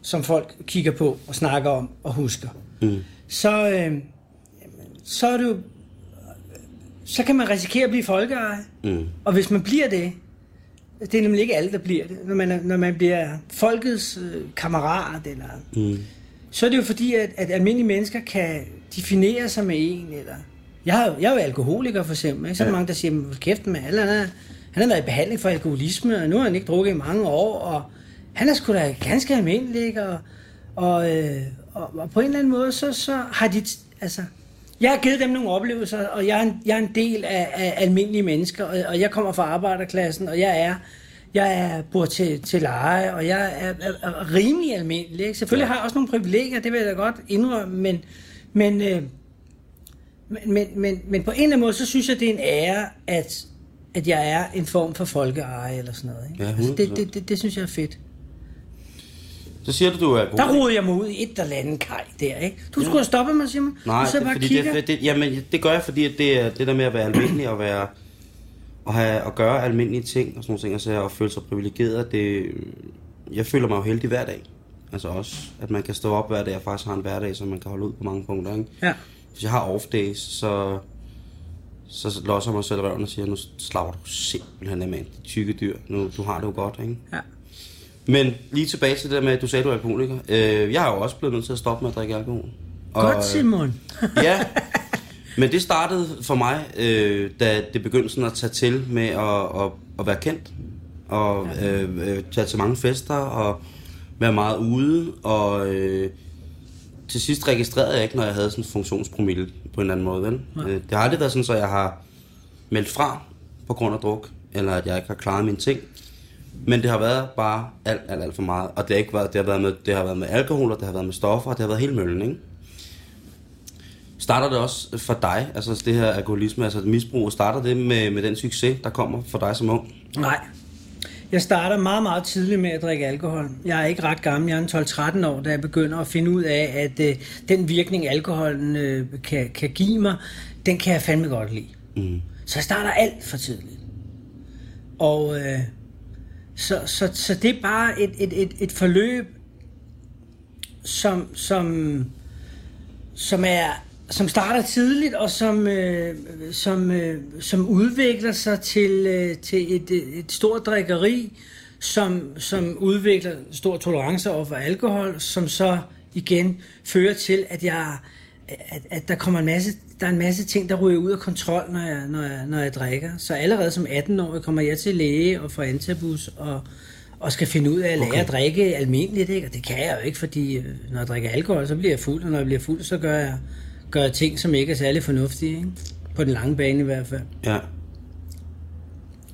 som folk kigger på og snakker om og husker, mm. så, øh, så, er det jo, så kan man risikere at blive folkeeje. Mm. Og hvis man bliver det, det er nemlig ikke alle, der bliver det, når man, når man bliver folkets øh, kammerat, eller, mm. så er det jo fordi, at, at almindelige mennesker kan definere sig med en. Eller, jeg, jeg er jo alkoholiker for eksempel, ikke? Så er der ja. mange, der siger, kæft med alle andre. Han har været i behandling for alkoholisme, og nu har han ikke drukket i mange år, og han er sgu da ganske almindelig, og, og, øh, og, og på en eller anden måde, så, så har de, altså, jeg har givet dem nogle oplevelser, og jeg er en, jeg er en del af, af almindelige mennesker, og, og jeg kommer fra arbejderklassen, og jeg er, jeg er bor til, til leje, og jeg er, er, er rimelig almindelig, ikke? Selvfølgelig har jeg også nogle privilegier, det vil jeg da godt indrømme, men, men, øh, men, men, men, men på en eller anden måde, så synes jeg, det er en ære, at at jeg er en form for folkeeje eller sådan noget. Ikke? Ja, altså, det, det, det, det synes jeg er fedt. Så siger du, du er god. Der roede jeg mig ud i et eller andet kaj der, ikke? Du skulle ja. have stoppet mig, Simon. Nej, det, bare fordi det, det, jamen, det gør jeg, fordi det er det der med at være almindelig og være, og have, og gøre almindelige ting og sådan nogle ting, altså, og føle sig privilegeret. Det, jeg føler mig jo heldig hver dag. Altså også, at man kan stå op hver dag og faktisk har en hverdag, så man kan holde ud på mange punkter, ikke? Ja. Hvis jeg har off days, så... så låser mig selv røven og siger, nu slapper du simpelthen af med de tykke dyr. Nu, du har det jo godt, ikke? Ja. Men lige tilbage til det der med, at du sagde, at du er alkoholiker. Øh, jeg har jo også blevet nødt til at stoppe med at drikke alkohol. Og, godt, Simon. Ja, men det startede for mig, øh, da det begyndte sådan at tage til med at, at, at være kendt. Og ja. øh, tage til mange fester og være meget ude. Og øh, til sidst registrerede jeg ikke, når jeg havde sådan en funktionspromille. På en anden måde, vel? Ja. Det har aldrig været sådan, så jeg har meldt fra på grund af druk, eller at jeg ikke har klaret mine ting. Men det har været bare alt, alt, alt for meget. Og det har, ikke været, det har, været, med, det har været med alkohol, og det har været med stoffer, og det har været hele møllen, ikke? Starter det også for dig, altså det her alkoholisme, altså misbrug, starter det med, med den succes, der kommer for dig som ung? Nej. Jeg starter meget, meget tidligt med at drikke alkohol. Jeg er ikke ret gammel, jeg er tolv tretten år, da jeg begynder at finde ud af, at øh, den virkning, alkoholen øh, kan, kan give mig, den kan jeg fandme godt lide. Mm. Så jeg starter alt for tidligt. Og øh, så, så, så det er bare et, et, et, et forløb, som, som, som, er, som starter tidligt, og som, øh, som, øh, som udvikler sig til, øh, til et, et stort drikkeri, som, som udvikler stor tolerance over for alkohol, som så igen fører til, at, jeg, at, at der kommer en masse, der er en masse ting, der ryger ud af kontrol, når jeg, når jeg, når jeg drikker. Så allerede som atten-årig kommer jeg til læge og får antabus og... og skal finde ud af at lære okay. at drikke almindeligt, ikke? Og det kan jeg jo ikke, fordi når jeg drikker alkohol, så bliver jeg fuld, og når jeg bliver fuld, så gør jeg, gør jeg ting, som ikke er særlig fornuftige, ikke? På den lange bane i hvert fald. Ja.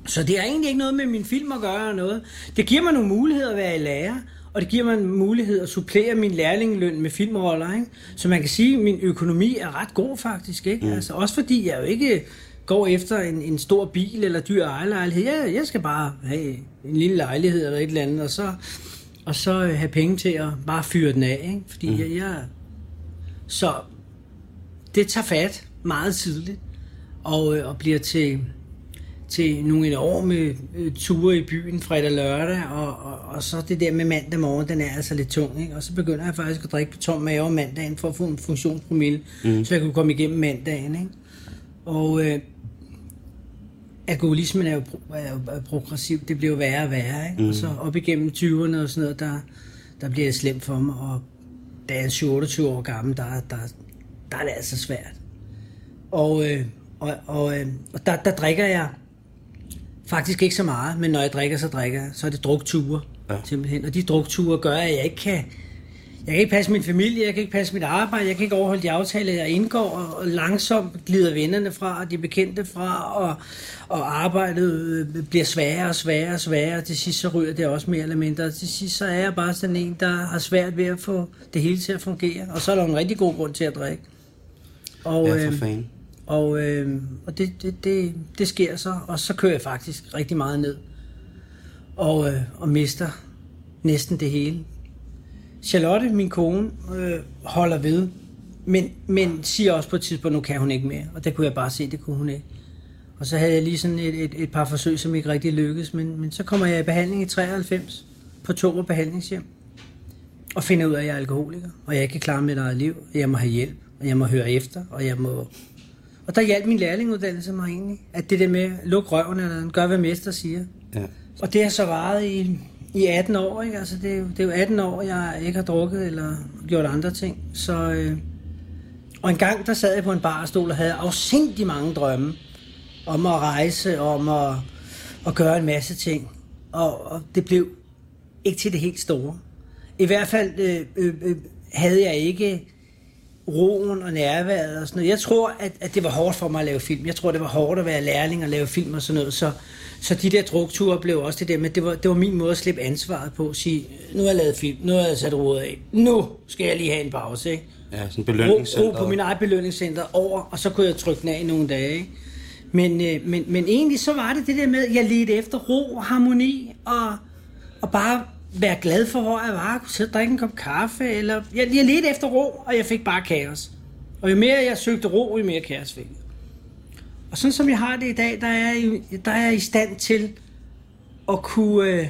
Så det har egentlig ikke noget med min film at gøre eller noget. Det giver mig nogle muligheder at være i lærer, og det giver mig en mulighed at supplere min lærlingeløn med filmroller, ikke? Så man kan sige, at min økonomi er ret god faktisk, ikke? Mm. Altså, også fordi jeg jo ikke... går efter en, en stor bil eller dyr ejerlejlighed. Jeg, jeg skal bare have en lille lejlighed eller et eller andet, og så, og så have penge til at bare fyre den af, ikke? Fordi mm. jeg, jeg... Så det tager fat meget tidligt, og, og bliver til, til nogle enorme ture i byen fredag og lørdag, og, og, og så det der med mandag morgen, den er altså lidt tung, ikke? Og så begynder jeg faktisk at drikke på tom mave om mandagen for at få en funktionspromille, mm. så jeg kunne komme igennem mandagen, ikke? Og øh, alkoholismen er jo, pro- er jo progressiv, det bliver jo værre og værre, ikke? Mm. Og så op igennem tyverne og sådan noget, der, der bliver det slemt for mig, og da jeg er syv til otteogtyve år gammel, der, der, der er det altså svært. Og, øh, og, og, øh, og der, der drikker jeg faktisk ikke så meget, men når jeg drikker, så drikker jeg. Så er det drukture, ja. Simpelthen. Og de drukture gør, at jeg ikke kan... Jeg kan ikke passe min familie, jeg kan ikke passe mit arbejde, jeg kan ikke overholde de aftaler, jeg indgår, og langsomt glider vennerne fra, og de bekendte fra, og, og arbejdet bliver sværere og sværere og sværere, og til sidst så ryger det også mere eller mindre, og til sidst så er jeg bare sådan en, der har svært ved at få det hele til at fungere, og så er der en rigtig god grund til at drikke. Og, ja, for fanden. Og, øh, og det, det, det, det sker så, og så kører jeg faktisk rigtig meget ned, og, øh, og mister næsten det hele. Charlotte, min kone, øh, holder ved, men, men siger også på et tidspunkt, nu kan hun ikke mere. Og der kunne jeg bare se, det kunne hun ikke. Og så havde jeg lige sådan et, et, et par forsøg, som ikke rigtig lykkedes. Men, men så kommer jeg i behandling i treoghalvfems på Tober Behandlingshjem. Og finder ud af, at jeg er alkoholiker. Og jeg ikke kan klare mit eget liv. Jeg må have hjælp. Og jeg må høre efter. Og jeg må... Og der hjalp min lærlinguddannelse mig egentlig. At det der med, luk røven eller andet, gør hvad mester siger. Ja. Og det har så varet i... I atten år, ikke? Altså, det er, jo, det er jo atten år, jeg ikke har drukket eller gjort andre ting. Så, øh... Og en gang, der sad jeg på en barstol og havde afsindig mange drømme om at rejse, om at, at gøre en masse ting. Og, og det blev ikke til det helt store. I hvert fald øh, øh, havde jeg ikke roen og nærværet og sådan noget. Jeg tror, at, at det var hårdt for mig at lave film. Jeg tror, det var hårdt at være lærling og lave film og sådan noget. Så, så de der drukture blev også det der med, det var, det var min måde at slippe ansvaret på. At sige, nu har jeg lavet film, nu har jeg sat rodet af. Nu skal jeg lige have en pause, ikke? Ja, sådan belønningscenter. Ro på min egen belønningscenter over, og så kunne jeg trykke den af i nogle dage, ikke? Men, men, men egentlig så var det det der med, at jeg ledte efter ro og harmoni og, og bare... være glad for, hvor jeg var, kunne sidde og drikke en kop kaffe, eller... Jeg, jeg ledte efter ro, og jeg fik bare kaos. Og jo mere jeg søgte ro, jo mere kaos fik jeg. Og sådan som jeg har det i dag, der er jeg, der er jeg i stand til at kunne, øh,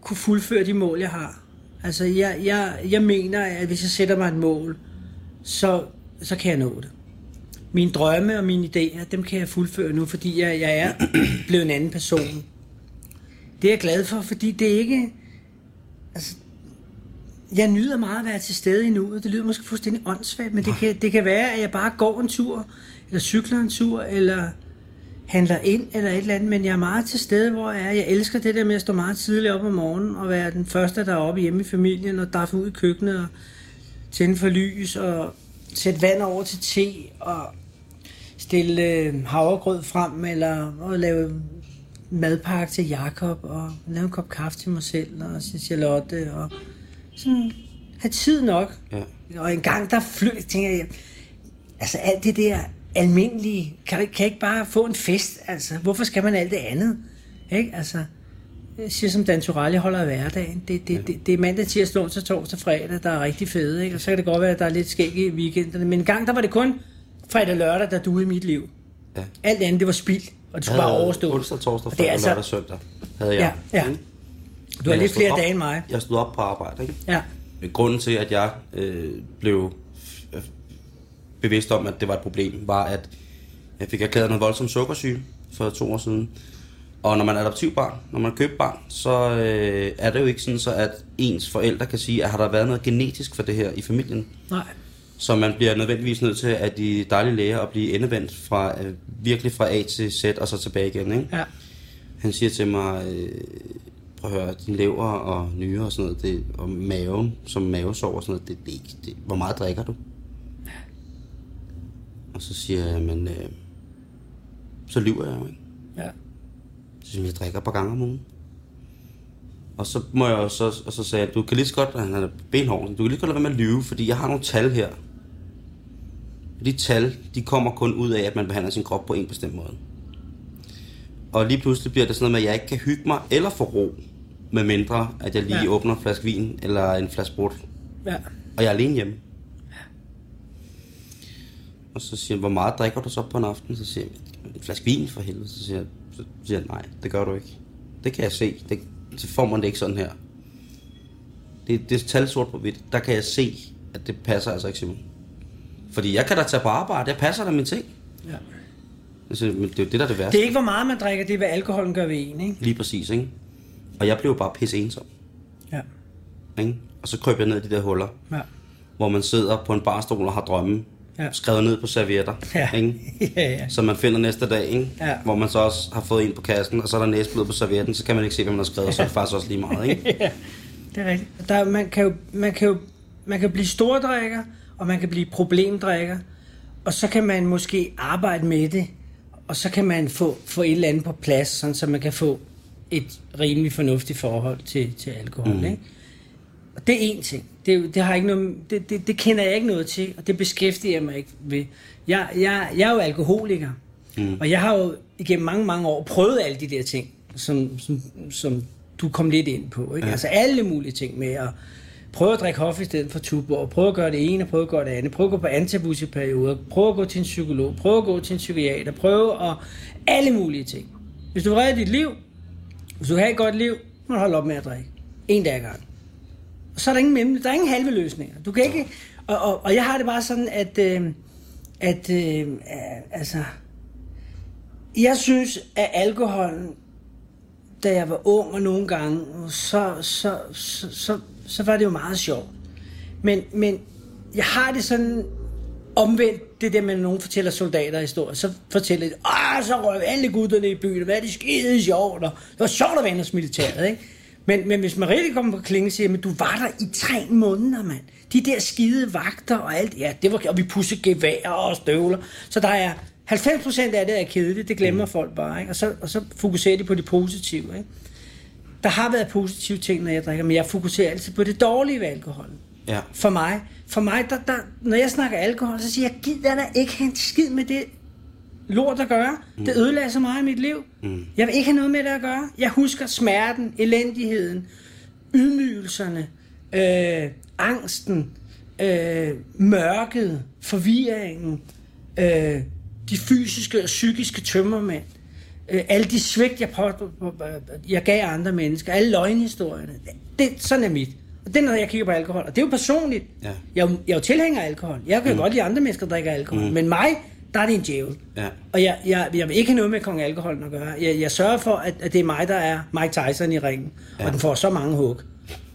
kunne fuldføre de mål, jeg har. Altså, jeg, jeg, jeg mener, at hvis jeg sætter mig et mål, så, så kan jeg nå det. Mine drømme og mine idéer, dem kan jeg fuldføre nu, fordi jeg, jeg er blevet en anden person. Det er jeg glad for, fordi det ikke... Altså, jeg nyder meget at være til stede i nuet. Det lyder måske fuldstændig åndssvagt, men det kan, det kan være, at jeg bare går en tur, eller cykler en tur, eller handler ind, eller et eller andet. Men jeg er meget til stede, hvor jeg er. Jeg elsker det der med at stå meget tidligt op om morgenen, og være den første, der er oppe hjemme i familien, og daffe ud i køkkenet, og tænde for lys, og sætte vand over til te, og stille havregrød frem, eller og lave... madpakke til Jacob og lave en kop kaffe til mig selv og til Charlotte og sådan have tid nok. Ja. Og en gang der flytter, tænker jeg, altså alt det der almindelige, kan jeg ikke bare få en fest? Altså, hvorfor skal man alt det andet? Ikke? Altså, jeg siger som Dan Turelli holder hverdagen. Det, det, ja. det, det er mandag, tirsdag, onsdag, torsdag, fredag, der er rigtig fede, ikke? Og så kan det godt være, at der er lidt skæg i weekenderne, men en gang der var det kun fredag og lørdag, der duede i mit liv. Ja. Alt andet, det var spild. Og du bare overstå. Onsdag, torsdag, fredag, altså... lørdag, søndag havde jeg. Ja, ja. Du har lidt flere op, dage end mig. Jeg stod op på arbejde, ikke? Ja. Grunden til, at jeg øh, blev øh, bevidst om, at det var et problem, var, at jeg fik erklæret en voldsom sukkersyge for to år siden. Og når man er adoptivbarn, når man er købebarn, så øh, er det jo ikke sådan, så at ens forældre kan sige, at har der været noget genetisk for det her i familien? Nej. Så man bliver nødvendigvis nødt til, at de dejlige læger at blive endevendt fra, øh, virkelig fra A til Z og så tilbage igen, ikke? Ja. Han siger til mig, øh, prøv at høre, dine lever og nyrer og sådan noget, det, og maven, som mavesår og sådan noget, det, det, det, hvor meget drikker du? Ja. Og så siger jeg, men øh, så lyver jeg jo, ikke? Ja. Så siger jeg, jeg drikker et par gange om ugen. Og så må jeg også, og så sagde jeg, du kan lige så godt, han er benhård, du kan lige så godt lade være med at lyve, fordi jeg har nogle tal her. De tal, de kommer kun ud af, at man behandler sin krop på en bestemt måde. Og lige pludselig bliver det sådan noget med, at jeg ikke kan hygge mig eller få ro, med mindre at jeg lige ja. åbner en flaske vin eller en flaske brut. Ja. Og jeg er alene hjemme. Ja. Og så siger jeg, hvor meget drikker du så på en aften? Så siger jeg, en flaske vin for helvede. Så siger jeg, så siger jeg nej, det gør du ikke. Det kan jeg se. Det, så får man det ikke sådan her. Det, det er talsort på hvidt. Der kan jeg se, at det passer altså ikke simpelthen. Fordi jeg kan da tage på arbejde, jeg passer da mine ting. Ja. Altså, men det er jo det, der er det værste. Det er ikke, hvor meget man drikker, det er, hvad alkoholen gør ved en, ikke? Lige præcis, ikke? Og jeg blev bare pisse ensom. Ja. ikke? Og så kryb jeg ned i de der huller, ja. Hvor man sidder på en barstol og har drømme, ja. Skrevet ned på servietter, ja. Ikke? Ja, ja. Som man finder næste dag, ikke? Ja. Hvor man så også har fået en på kassen, og så er der næseblod på servietten, så kan man ikke se, hvad man har skrevet, og så er det faktisk også lige meget, ikke? Ja, det er rigtigt. Der, man, kan jo, man, kan jo, man kan blive stordrikker, og man kan blive problemdrikker, og så kan man måske arbejde med det, og så kan man få, få et eller andet på plads, sådan, så man kan få et rimelig fornuftigt forhold til, til alkohol, mm. ikke? Og det er én ting. Det, det, har ikke noget, det, det, det kender jeg ikke noget til, og det beskæftiger jeg mig ikke ved. Jeg, jeg, jeg er jo alkoholiker, mm. og jeg har jo igennem mange, mange år prøvet alle de der ting, som, som, som du kom lidt ind på, ikke? Ja. Altså alle mulige ting med at prøve at drikke hoffe i stedet for Tuborg, prøve at gøre det ene, prøve at gøre det andet, prøve at gå på antabus i perioder, prøve at gå til en psykolog, prøve at gå til en psykiater, prøve at alle mulige ting. Hvis du vil redde dit liv, hvis du har et godt liv, må du holde op med at drikke. En dag ad gangen. Og så er der ingen mellem, der er ingen halve løsninger. Du kan ikke... Og, og, og jeg har det bare sådan, at... Øh, at øh, altså... Jeg synes, at alkoholen, da jeg var ung og nogle gange, så, så, så, så, så var det jo meget sjovt. Men, men jeg har det sådan omvendt, det der med, nogen fortæller soldater historier, så fortæller de, åh, så røv alle gutterne i byen, hvad er det skide sjovt, og det var sjovt at være hos militæret, ikke? Men, men hvis man rigtig kommer på klingen og siger, men du var der i tre måneder, mand. De der skide vagter og alt, ja, det var, og vi pudsede geværer og støvler, så der er halvfems procent af det er kedeligt, det glemmer mm. folk bare, ikke? Og, så, og så fokuserer de på det positive, ikke? Der har været positive ting, når jeg drikker, men jeg fokuserer altid på det dårlige ved alkoholen. Ja. For mig, for mig der, der, når jeg snakker alkohol, så siger jeg, gider da ikke have en skid med det lort at gøre. Mm. Det ødelagde så meget i mit liv. Mm. Jeg vil ikke have noget med det at gøre. Jeg husker smerten, elendigheden, ydmygelserne, øh, angsten, øh, mørket, forvirringen, øh, de fysiske og psykiske tømmermænd, øh, alle de svigt, jeg, på, jeg gav andre mennesker, alle løgnhistorierne. Det, sådan er mit. Og det er, når jeg kigger på alkohol. Og det er jo personligt. Ja. Jeg, er jo, jeg er jo tilhænger af alkohol. Jeg kan mm. godt lide andre mennesker, der drikker alkohol. Mm. Men mig, der er det en djævel. Ja. Og jeg, jeg, jeg vil ikke have noget med kong alkoholen at gøre. Jeg, jeg sørger for, at, at det er mig, der er Mike Tyson i ringen. Ja. Og den får så mange hug.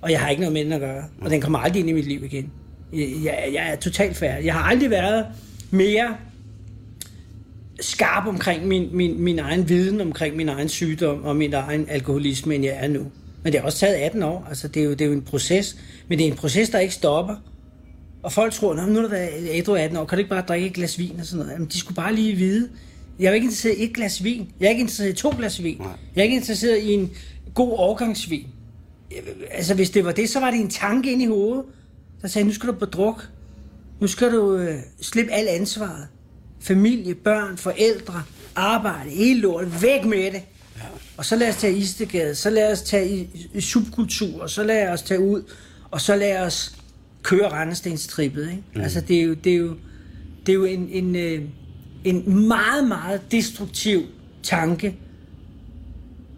Og jeg har ikke noget med den at gøre. Mm. Og den kommer aldrig ind i mit liv igen. Jeg, jeg, jeg er totalt færdig. Jeg har aldrig været mere skarp omkring min, min, min egen viden, omkring min egen sygdom og min egen alkoholisme, end jeg er nu. Men det har også taget atten år, altså det er, jo, det er jo en proces, men det er en proces, der ikke stopper. Og folk tror, nu har du været ædru atten år, kan du ikke bare drikke et glas vin og sådan noget? Jamen, de skulle bare lige vide. Jeg er ikke interesseret i et glas vin, jeg er ikke interesseret i to glas vin, jeg er ikke interesseret i en god årgangsvin. Altså hvis det var det, så var det en tanke ind i hovedet, der sagde, nu skal du på druk, nu skal du øh, slippe alt ansvaret. Familie, børn, forældre, arbejde, hele lortet, væk med det. Og så lad os tage Istegade, så lad os tage i, i subkultur, så lad os tage ud, og så lad os køre Randestenstrippet, ikke? Mm. Altså, det er jo, det er jo, det er jo en, en, en meget, meget destruktiv tanke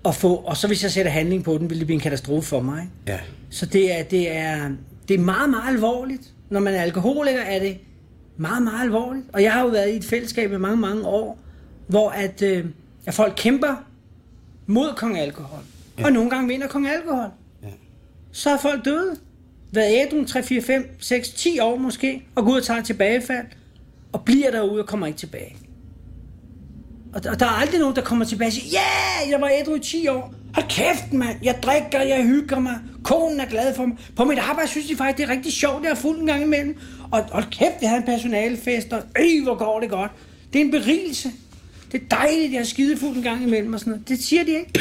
at få, og så hvis jeg sætter handling på den, vil det blive en katastrofe for mig, ikke? Ja. Så det er, det, er, det er meget, meget alvorligt. Når man er alkoholiker, er det meget, meget alvorligt. Og jeg har jo været i et fællesskab i mange, mange år, hvor at, øh, at folk kæmper mod kong alkohol. Ja. Og nogle gange vinder kong alkohol. Ja. Så er folk døde. Været ædru tre, fire, fem, seks, ti år måske, og går ud og tager tilbagefald, og bliver derude og kommer ikke tilbage. Og der, og der er aldrig nogen, der kommer tilbage og siger, ja, yeah, jeg var ædru i ti år. Hold kæft, mand. Jeg drikker, jeg hygger mig. Konen er glad for mig. På mit arbejde synes de faktisk, det er rigtig sjovt, det er fuldt en gang imellem. Og hold kæft, jeg havde en personalefest, og øj, hvor går det godt. Det er en berigelse. Det er dejligt, jeg har skidefuldt en gang imellem og sådan noget. Det siger de ikke.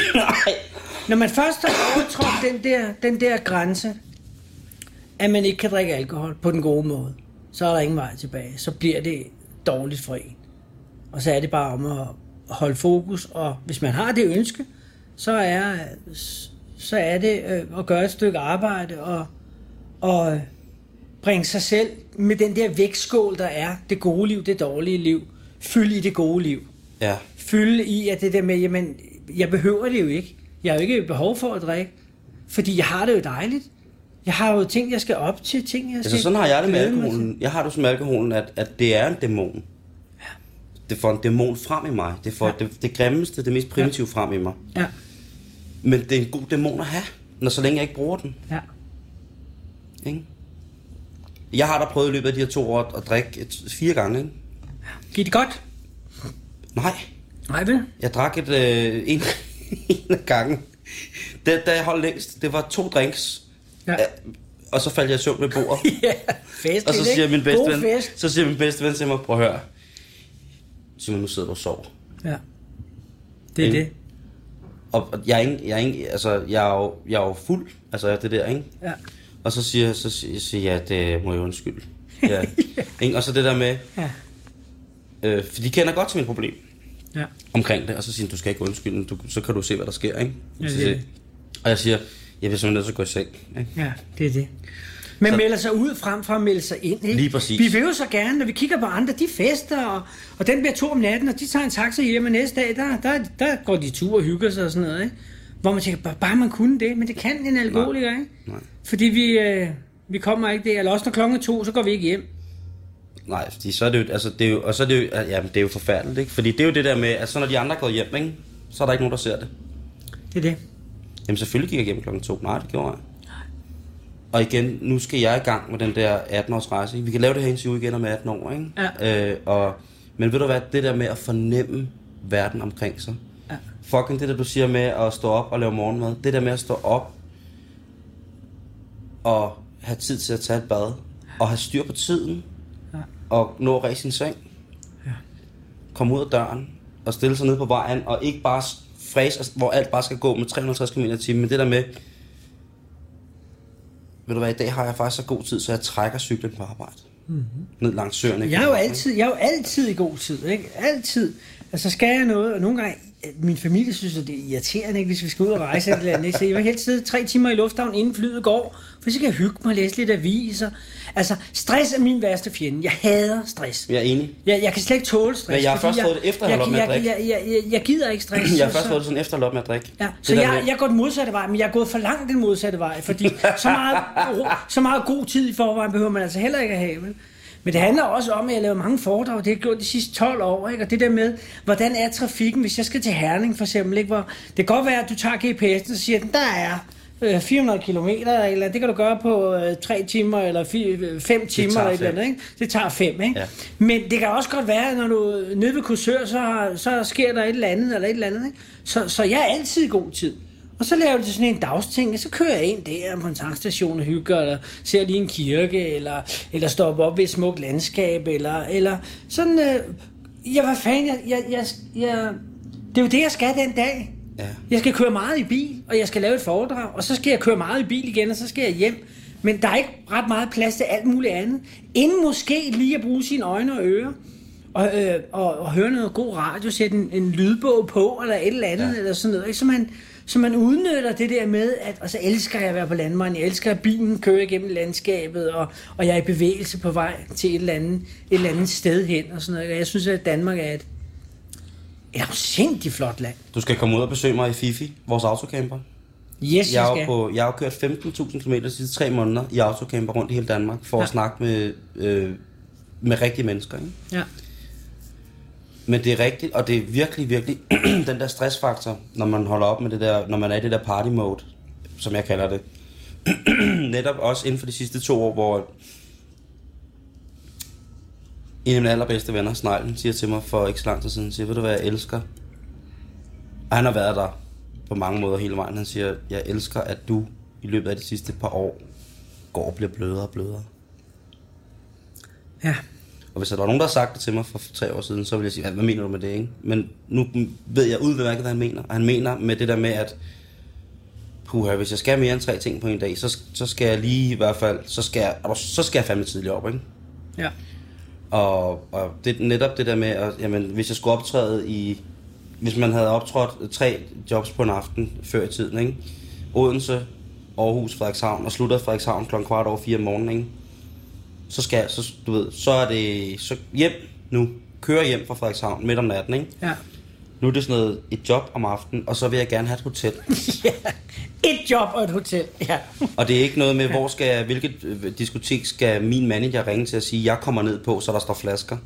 Når man først har overtrådt den der, den der grænse, at man ikke kan drikke alkohol på den gode måde, så er der ingen vej tilbage. Så bliver det dårligt for en. Og så er det bare om at holde fokus, og hvis man har det ønske, så er, så er det at gøre et stykke arbejde og, og bringe sig selv med den der vægtskål, der er det gode liv, det dårlige liv. Fyld i det gode liv. Ja. Fylde i, at det der med, jamen, jeg behøver det jo ikke. Jeg har jo ikke behov for at drikke, fordi jeg har det jo dejligt. Jeg har jo ting, jeg skal op til, ting, jeg skal... Altså sådan har jeg det med alkoholen. Jeg har det som alkoholen, at, at det er en dæmon. Ja. Det får en dæmon frem i mig. Det får ja. det, det grimmeste, det mest primitive ja. frem i mig. Ja. Men det er en god dæmon at have, når så længe jeg ikke bruger den. Ja. Ikke? Jeg har da prøvet i løbet af de her to år at drikke et, fire gange. Ikke? Gik det godt? Nej. Nej, vel? Jeg drak et, øh, en, en af gangen. Da, da jeg holdt længst, det var to drinks. Ja. Og så faldt jeg i søvn ved bordet. Ja, festligt, og så siger min bedste ven, så siger min bedste ven til mig, prøv at høre. Simon, nu sidder du og sover. Ja. Det er ikke? Det. Og jeg er ikke, jeg er ikke, altså jeg er jo, jeg er jo fuld, altså jeg er det der, ikke? Ja. Og så siger så siger, siger jeg, at det må jeg undskylde. Ja. Ikke? Og så det der med, ja. øh, for de kender godt til mit problem. Ja. Omkring det, og så siger du skal ikke undskylde, du, så kan du se, hvad der sker, ikke? Ja, det det. Og jeg siger, jeg vil simpelthen nødt til at gå i seng. Ikke? Ja, det er det. Men så, melder sig ud frem for at melde sig ind, ikke? Lige præcis. Vi vil jo så gerne, når vi kigger på andre, de fester, og, og den bliver to om natten, og de tager en taxa hjem, og næste dag, der, der, der går de tur og hygger sig og sådan noget, ikke? Hvor man tænker, bare, bare man kunne det, men det kan en alkoholiker, ikke? Nej. Fordi vi, øh, vi kommer ikke det, eller også når klokken er to, så går vi ikke hjem. Nej, fordi så er det jo, altså det er jo, og så er det jo, ja, det er jo forfærdeligt, ikke? Fordi det er jo det der med, at så når de andre går hjem, ikke? Så er der ikke nogen, der ser det. Det er det. Jamen selvfølgelig gik jeg hjem klokken to. Nej, det gjorde jeg. Og igen, nu skal jeg i gang med den der atten-års rejse. Vi kan lave det her interview igen om atten år, ikke? Ja. Øh, og, men ved du hvad, det der med at fornemme verden omkring sig. Ja. Fucking det der, du siger med at stå op og lave morgenmad. Det der med at stå op og have tid til at tage et bad. Og have styr på tiden. Ja. Og nå at ræse sin seng. Ja. Komme ud af døren og stille sig ned på vejen. Og ikke bare fræse, hvor alt bare skal gå med tre hundrede og halvtreds kilometer i timen. Men det der med... Ved du hvad, i dag har jeg faktisk så god tid, så jeg trækker cyklen på arbejde. Mm-hmm. Ned langs søerne. Jeg er, jo altid, jeg er jo altid i god tid, ikke? Altid. Altså skal jeg noget, og nogle gange, min familie synes, at det er irriterende, ikke? Hvis vi skal ud og rejse et eller andet. Ikke? Så jeg vil helst sidde tre timer i lufthavnen, inden flyet går, for så kan jeg hygge mig og læse lidt aviser. Altså, stress er min værste fjende. Jeg hader stress. Jeg er enig. Jeg, jeg kan slet ikke tåle stress. Men jeg har først fået det efter at holde med at drikke. Jeg, jeg, jeg, jeg gider ikke stress. Jeg har først fået det sådan efter at holde med at drikke. Ja, så jeg, med... jeg er gået den modsatte vej, men jeg er gået for langt den modsatte vej, fordi så meget, så meget god tid i forvejen behøver man altså heller ikke at have, vel? Men det handler også om, at jeg laver mange foredrag, det har jeg gjort de sidste tolv år, ikke? Og det der med, hvordan er trafikken, hvis jeg skal til Herning for eksempel, ikke? Hvor det kan godt være, at du tager G P S'en og siger, at der er fire hundrede kilometer, eller det kan du gøre på tre timer, eller fem timer, eller et eller andet, ikke? Det tager fem, ikke? Ja. Men det kan også godt være, at når du er nede ved Kursør, så, så sker der et eller andet, eller et eller andet, ikke? Så, så jeg er altid i god tid. Og så laver det sådan en dagsting, og så kører jeg ind der på en tankstation og hygger, eller ser lige en kirke, eller, eller stopper op ved et smukt landskab, eller, eller sådan, øh, ja, hvad fanden, jeg, jeg, jeg, jeg, det er jo det, jeg skal den dag. Ja. Jeg skal køre meget i bil, og jeg skal lave et foredrag, og så skal jeg køre meget i bil igen, og så skal jeg hjem. Men der er ikke ret meget plads til alt muligt andet, inden måske lige at bruge sine øjne og ører. Og, øh, og, og høre noget god radio, sætte en, en lydbog på, eller et eller andet, ja. Eller sådan noget, ikke? Så man, så man udnytter det der med, at, og så elsker jeg at være på landvejen, jeg elsker at bilen kører igennem landskabet, og, og jeg er i bevægelse på vej til et eller andet, et eller andet sted hen, og sådan noget, ikke? Jeg synes, at Danmark er et, et afsindigt flot land. Du skal komme ud og besøge mig i Fifi, vores autocamper. Yes, jeg skal. På, jeg har kørt femten tusind kilometer de sidste tre måneder i autocamper rundt i hele Danmark, for ja. At snakke med, øh, med rigtige mennesker, ikke? Ja. Men det er rigtigt, og det er virkelig, virkelig den der stressfaktor, når man holder op med det der, når man er i det der party mode, som jeg kalder det. Netop også inden for de sidste to år, hvor en af mine allerbedste venner, Sneglen, siger til mig for ikke så lang tid siden, siger, ved du hvad, jeg elsker? Og han har været der på mange måder hele vejen. Han siger, jeg elsker, at du i løbet af de sidste par år går og bliver blødere og blødere. Ja. Og hvis der var nogen, der har sagt det til mig for tre år siden, så ville jeg sige, hvad mener du med det, ikke? Men nu ved jeg udmærket, hvad han mener. Og han mener med det der med, at puha, hvis jeg skal mere end tre ting på en dag, så, så skal jeg lige i hvert fald, så skal jeg, så skal jeg fandme tidligere op, ikke? Ja. Og, og det er netop det der med, at jamen, hvis jeg skulle optræde i, hvis man havde optrådt tre jobs på en aften før i tiden, ikke? Odense, Aarhus, Frederikshavn, og slutter Frederikshavn klokken kvart over fire om morgenen, ikke? Så skal jeg, så, du ved, så er det så hjem nu. Kører hjem fra Frederikshavn midt om natten, ikke? Ja. Nu er det sådan noget, et job om aftenen, og så vil jeg gerne have et hotel. Ja, et job og et hotel, ja. Og det er ikke noget med, hvor skal, hvilket diskotek skal min manager ringe til at sige, jeg kommer ned på, så der står flasker.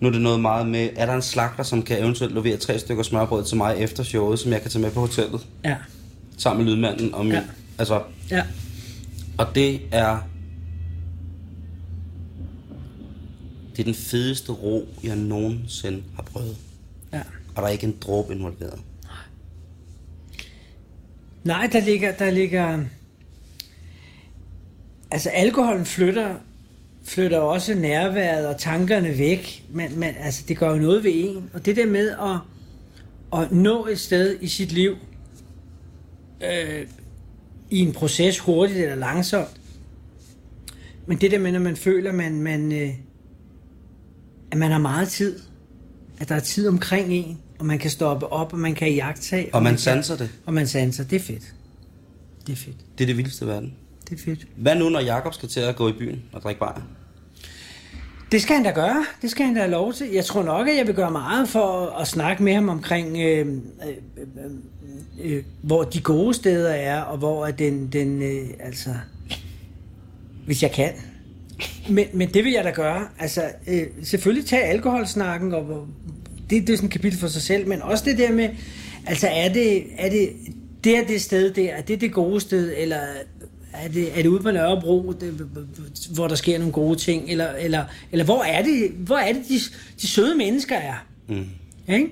Nu er det noget meget med, er der en slagter, som kan eventuelt levere tre stykker smørbrød til mig efter showet, som jeg kan tage med på hotellet? Ja. Sammen med lydmanden og min, ja. Altså. Ja. Og det er Det er den fedeste ro, jeg nogensinde har prøvet. Ja. Og der er ikke en dråbe involveret. Nej. Nej, der ligger... Der ligger altså, alkoholen flytter, flytter også nærværet og tankerne væk. Men, men altså, det gør jo noget ved en. Og det der med at, at nå et sted i sit liv... Øh, i en proces, hurtigt eller langsomt. Men det der med, når man føler, man, man, øh, at man har meget tid, at der er tid omkring en, og man kan stoppe op, og man kan iagttage. Og, og man, man sanser kan, det. Og man sanser. Det er fedt. Det er fedt. Det er det vildeste verden. Det er fedt. Hvad nu, når Jacob skal til at gå i byen og drikke bajer? Det skal han da gøre. Det skal han da have lov til. Jeg tror nok, at jeg vil gøre meget for at snakke med ham omkring, øh, øh, øh, øh, hvor de gode steder er, og hvor den, den øh, altså, hvis jeg kan. Men, men det vil jeg da gøre. Altså, øh, selvfølgelig tage alkoholsnakken, og det, det er sådan et kapitel for sig selv, men også det der med, altså er det, er det, det er det sted der, er det det gode sted, eller... Er det, er det ude på Nørrebro, det, hvor der sker nogle gode ting? Eller, eller, eller hvor er det, hvor er det de, de søde mennesker er? Mm. Ikke?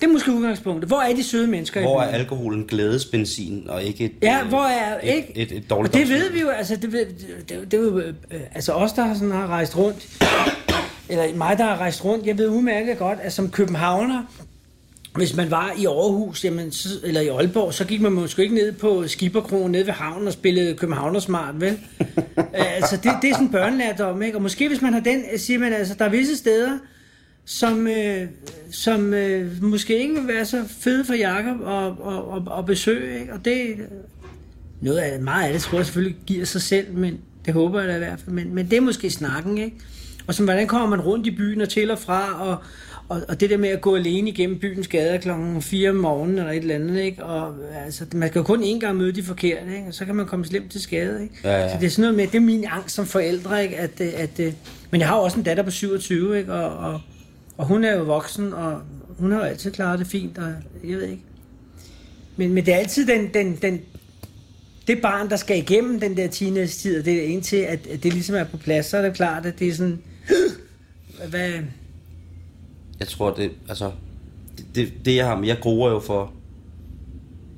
Det er måske udgangspunktet. Hvor er de søde mennesker? Hvor er alkoholen glædesbenzin og ikke et, ja, hvor er, et, ikke? Et, et, et dårligt. Og det ved vi jo, altså, det, det, det, det, altså os, der sådan har rejst rundt, eller mig, der har rejst rundt, jeg ved udmærket godt, at som københavner, hvis man var i Aarhus, jamen, eller i Aalborg, så gik man måske ikke ned på Skipperkrogen nede ved havnen og spillede københavnersmart, vel? Altså, det, det er sådan en børnelærdom, ikke? Og måske hvis man har den, siger man, altså, der er visse steder, som, øh, som øh, måske ikke vil være så fede for Jacob at besøge, ikke? Og det, noget af, meget af det, tror jeg selvfølgelig giver sig selv, men det håber jeg da i hvert fald, men, men det er måske snakken, ikke? Og så, hvordan kommer man rundt i byen og til og fra, og Og det der med at gå alene igennem byens gader klokken fire om morgenen eller et eller andet, ikke? Og altså, man skal jo kun en gang møde de forkerte, ikke? Og så kan man komme slemt til skade, ikke? Ja, ja. Så det er sådan noget med, det er min angst som forældre, ikke? At, at, at, men jeg har også en datter på syvogtyve, ikke? Og, og, og hun er jo voksen, og hun har jo altid klaret det fint, og jeg ved ikke. Men, men det er altid den, den, den, det barn, der skal igennem den der teenage-tid, og det er indtil, at, at det ligesom er på plads, så er det klart, at det er sådan... Hvad... Jeg tror, det, altså, det, det, det jeg har med, jeg gruer jo for,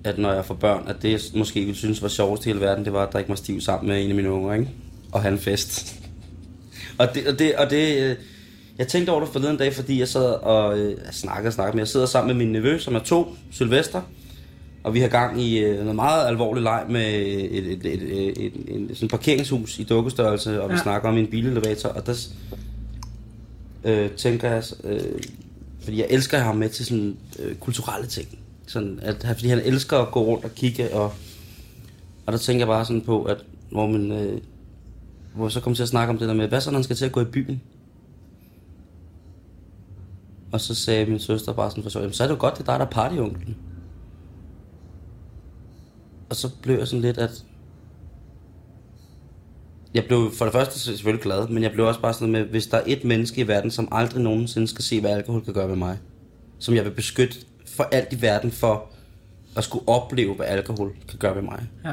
at når jeg får børn, at det jeg måske ville synes var sjovest i hele verden, det var at drikke mig stiv sammen med en af mine unger, ikke? Og have en fest. og, det, og, det, og det, jeg tænkte over det forleden dag, fordi jeg sad og øh, snakkede og snakkede, men jeg sidder sammen med min nevø, som er to, Sylvester, og vi har gang i øh, noget meget alvorligt leg med et, et, et, et, et, et sådan parkeringshus i dukkestørrelse, og vi ja. snakker om en bilelevator, og der... Øh, tænker jeg, øh, fordi jeg elsker at have ham med til sådan øh, kulturelle ting, sådan at fordi han elsker at gå rundt og kigge og og der tænker jeg bare sådan på, at hvor man øh, hvor så kommer til at snakke om det der med, hvad så når han skal til at gå i byen, og så sagde min søster bare sådan for sjov, så er det jo godt, det er dig, der er partyonklen, og så blev jeg sådan lidt, at jeg blev for det første selvfølgelig glad, men jeg blev også bare sådan med, hvis der er et menneske i verden, som aldrig nogensinde skal se, hvad alkohol kan gøre ved mig, som jeg vil beskytte for alt i verden for at skulle opleve, hvad alkohol kan gøre ved mig. Ja.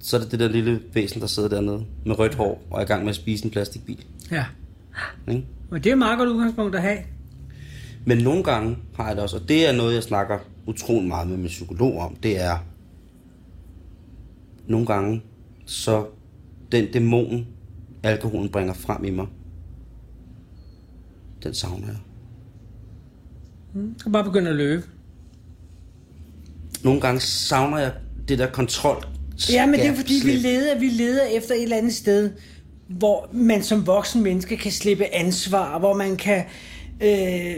Så er det det der lille væsen, der sidder dernede med rødt hår og er i gang med at spise en plastikbil. Ja. Ikke? Og det er et meget godt udgangspunkt at have. Men nogle gange har jeg det også, og det er noget, jeg snakker utrolig meget med min psykolog om, det er nogle gange så den dæmon, alkoholen bringer frem i mig, den savner jeg. Mm, jeg bare begynder at løbe. Nogle gange savner jeg det der kontrol. Ja, men det er fordi, vi leder, vi leder efter et eller andet sted, hvor man som voksen menneske kan slippe ansvar, hvor man kan øh,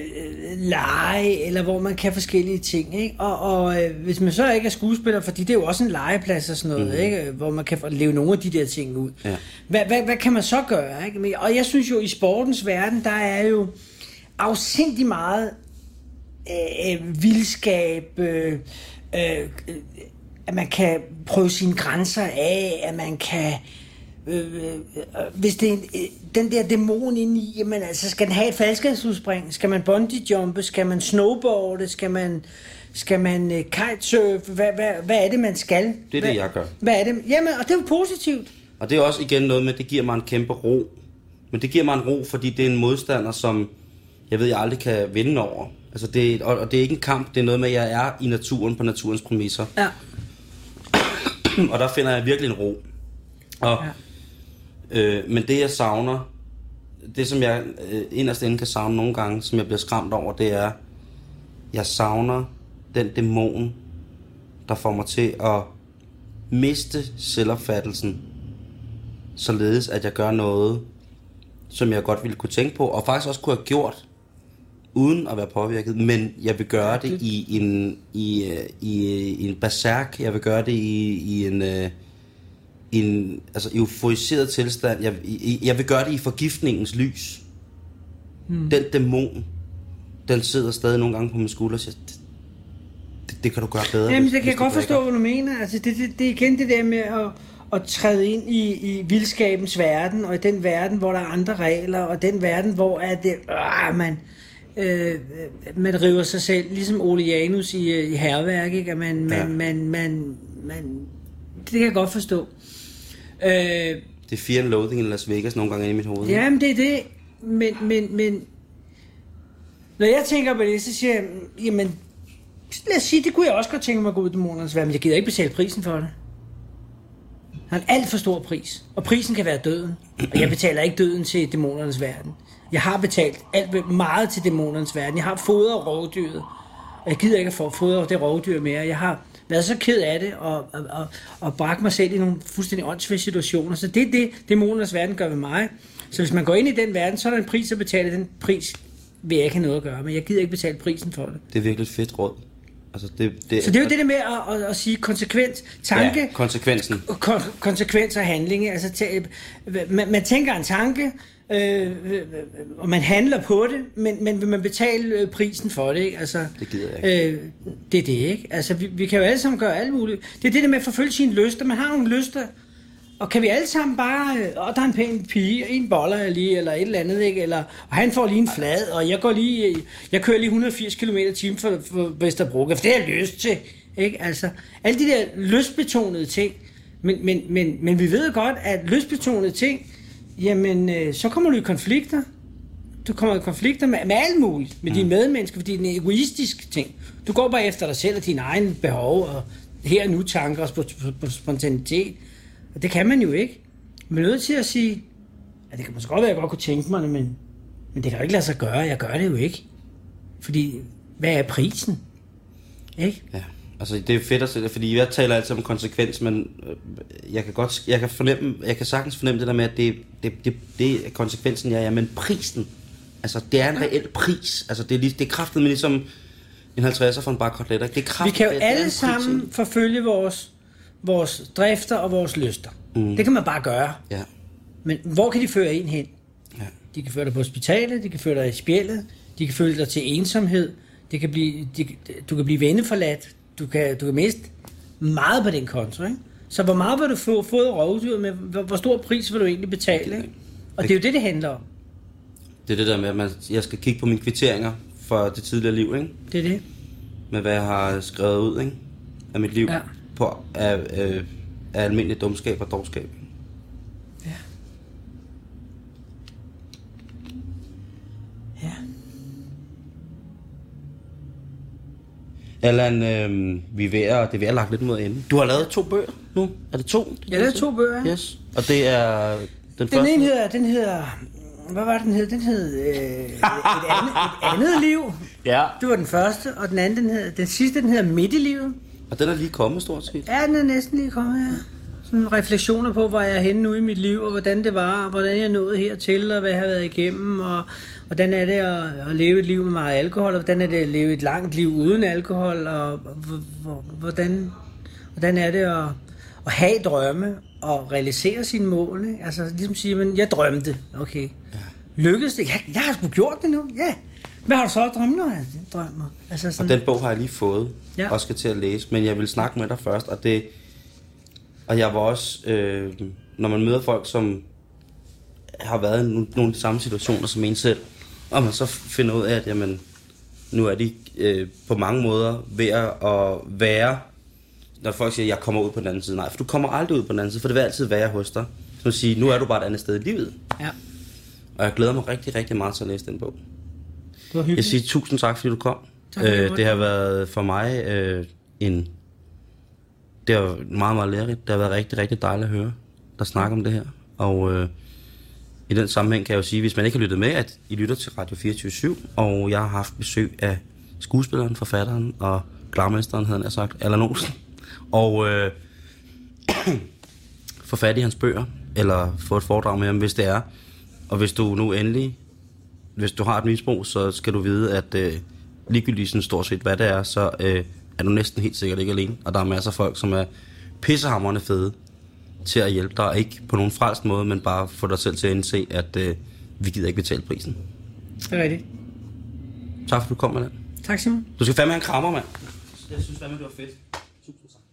lege, eller hvor man kan forskellige ting, ikke? Og, og øh, hvis man så ikke er skuespiller, fordi det er jo også en legeplads og sådan noget, mm. ikke? Hvor man kan leve nogle af de der ting ud. Ja. Hvad, hvad, hvad kan man så gøre, ikke? Og jeg synes jo, i sportens verden, der er jo afsindig meget øh, vildskab, øh, øh, at man kan prøve sine grænser af, at man kan... Øh, øh, hvis det er en, øh, den der dæmon inde i, jamen altså, skal den have et faldskærmsudspring? Skal man bungee-jumpe? Skal man snowboarde? Skal man, skal man øh, kitesurfe? Hvad, hvad, hvad er det, man skal? Det er hvad, det, jeg gør. Hvad er det? Jamen, og det er jo positivt. Og det er også igen noget med, det giver mig en kæmpe ro, Men det giver mig en ro, fordi det er en modstander, som jeg ved, jeg aldrig kan vinde over. Altså det, og, og det er ikke en kamp, det er noget med, at jeg er i naturen på naturens præmisser. Ja. Og der finder jeg virkelig en ro. Og, ja. øh, men det, jeg savner, det som jeg øh, inderst inde kan savne nogle gange, som jeg bliver skræmt over, det er, jeg savner den dæmon, der får mig til at miste selvopfattelsen, således at jeg gør noget, som jeg godt ville kunne tænke på, og faktisk også kunne have gjort, uden at være påvirket, men jeg vil gøre det i en, i, i, i en berserk, jeg vil gøre det i, i en, en altså euforiseret tilstand, jeg, i, jeg vil gøre det i forgiftningens lys. Hmm. Den dæmon, den sidder stadig nogle gange på min skulder og siger, det, det, det kan du gøre bedre. Jamen, det kan jeg godt forstå, hvad du mener. Altså, det, det, det er igen det der med at... og træde ind i, i vildskabens verden, og i den verden, hvor der er andre regler, og den verden, hvor er det, øh, man, øh, man river sig selv, ligesom Ole Janus i, i Hærværk, ikke? At man, ja. man, man, man, man, det kan jeg godt forstå. Øh, det er Fear and Loathing i Las Vegas nogle gange i mit hoved. Jamen, det er det, men, men, men når jeg tænker på det, så siger jeg, jamen, lad os sige, det kunne jeg også godt tænke mig at gå ud i dæmonernes verden, men jeg gider ikke betale prisen for det. Han har en alt for stor pris, og prisen kan være døden, og jeg betaler ikke døden til dæmonernes verden. Jeg har betalt alt meget til dæmonernes verden. Jeg har fodret rovdyret, og jeg gider ikke at få fodret det rovdyr mere. Jeg har været så ked af det, og, og, og, og bragt mig selv i nogle fuldstændig åndssvage situationer, så det er det, dæmonernes verden gør ved mig. Så hvis man går ind i den verden, så er der en pris at betale, den pris vil jeg ikke have noget at gøre, men jeg gider ikke betale prisen for det. Det er virkelig fedt råd. Altså det, det, så det er jo det der med at, at, at sige konsekvens, tanke, ja, konsekvensen. Kon, konsekvens og handling. Altså tæ, man, man tænker en tanke, øh, og man handler på det, men, men vil man betale prisen for det, ikke? Altså, det gider jeg ikke. Øh, det er det, ikke? Altså, vi, vi kan jo alle sammen gøre alt muligt. Det er det der med at forfølge sine lyster. Man har nogle lyster, og kan vi alle sammen bare... Åh, oh, der er en pæn pige, en boller lige, eller et eller andet, ikke? Eller, og han får lige en flad, og jeg, går lige, jeg kører lige hundrede og firs kilometer i timen for, for Vesterbro, for det har jeg lyst til, ikke? Altså, alle de der lystbetonede ting, men, men, men, men vi ved godt, at lystbetonede ting, jamen, så kommer du i konflikter. Du kommer i konflikter med, med alt muligt, med mm. dine medmennesker, fordi det er en egoistisk ting. Du går bare efter dig selv og dine egne behov, og her og nu tanker og sp- sp- spontanitet. Og det kan man jo ikke. Man er nødt til at sige, at det kan måske godt være, at jeg godt kunne tænke mig det, men, men det kan jo ikke lade sig gøre. Jeg gør det jo ikke. Fordi, hvad er prisen? Ikke? Ja, altså det er fedt at se, fordi jeg taler altid om konsekvens, men jeg kan, godt, jeg kan, fornemme, jeg kan sagtens fornemme det der med, at det, det, det, det er konsekvensen, jeg er, men prisen, altså det er en reel pris. Altså det er, det er kraftet med ligesom en halvtredser for en bare koteletter. Det er kraftet, vi kan jo alle sammen forfølge vores... vores drifter og vores lyster. Mm. Det kan man bare gøre. Ja. Men hvor kan de føre en hen? Ja. De kan føre dig på hospitalet, de kan føre dig i spjældet, de kan føre dig til ensomhed, det kan blive, de, du kan blive venneforladt, du kan, du kan miste meget på den konto, ikke? Så hvor meget vil du få fået rovdyr med? Hvor, hvor stor pris vil du egentlig betale? Ikke? Og det er jo det, det handler om. Det er det der med, at man, jeg skal kigge på mine kvitteringer for det tidligere liv, ikke? Det er det. Med hvad jeg har skrevet ud, ikke? Af mit liv. Ja. På af, øh, af almindelig dumskab og dårskab. Ja. Ja. Allan, øh, vi er ved at, det er ved at lagt lidt mod enden. Du har lavet to bøger nu. Er det to? Jeg lavede to bøger. Yes. Og det er den, den første. Den ene hedder, den hedder, hvad var den hed? Den hed øh, et, andet, et andet liv. Ja. Det var den første, og den anden, den hed, den sidste, den hedder Midt i livet. Og den er lige kommet, stort set? Ja, den er næsten lige kommet, ja. Sådan refleksioner på, hvor jeg er henne nu i mit liv, og hvordan det var, og hvordan jeg nåede hertil, og hvad jeg har været igennem, og hvordan er det at, at leve et liv med meget alkohol, og hvordan er det at leve et langt liv uden alkohol, og hvordan, hvordan er det at, at have drømme, og realisere sine mål, ikke? Altså ligesom sige, men jeg drømte, okay. Ja. Lykkedes det? Jeg, jeg har sgu gjort det nu, ja. Hvad har du så at drømme, når jeg drømmer? Altså sådan... Og den bog har jeg lige fået, ja. Og skal til at læse, men jeg vil snakke med dig først, og det... Og jeg var også, øh, når man møder folk, som har været i nogle af de samme situationer som en selv, og man så finder ud af, at jamen, nu er de øh, på mange måder ved at være... Når folk siger, at jeg kommer ud på den anden side, nej, for du kommer aldrig ud på den anden side, for det vil altid være hos dig. Så man siger, nu er du bare et andet sted i livet. Ja. Og jeg glæder mig rigtig, rigtig meget til at læse den bog. Det var hyggeligt. Jeg siger tusind tak, fordi du kom. Tak, øh, det har været for mig øh, en... Det har været meget, meget lærerigt. Det har været rigtig, rigtig dejligt at høre der snakker om det her. Og øh, i den sammenhæng kan jeg jo sige, hvis man ikke har lyttet med, at I lytter til Radio fireogtyve syv, og jeg har haft besøg af skuespilleren, forfatteren og glarmesteren, havde han sagt, Allan Olsen. Og øh, få fat i hans bøger, eller få et foredrag med ham, hvis det er. Og hvis du nu endelig, hvis du har et misbrug, så skal du vide, at øh, ligegyldigt sådan stort set, hvad det er, så øh, er du næsten helt sikkert ikke alene. Og der er masser af folk, som er pissehamrende fede til at hjælpe dig. Ikke på nogen frelst måde, men bare få dig selv til at indse, at øh, vi gider ikke betale prisen. Det er rigtigt. Tak for, at du kom, Allan. Tak, Simon. Du skal fandme have en krammer, mand. Jeg synes fandme, det var fedt. Tusind tak.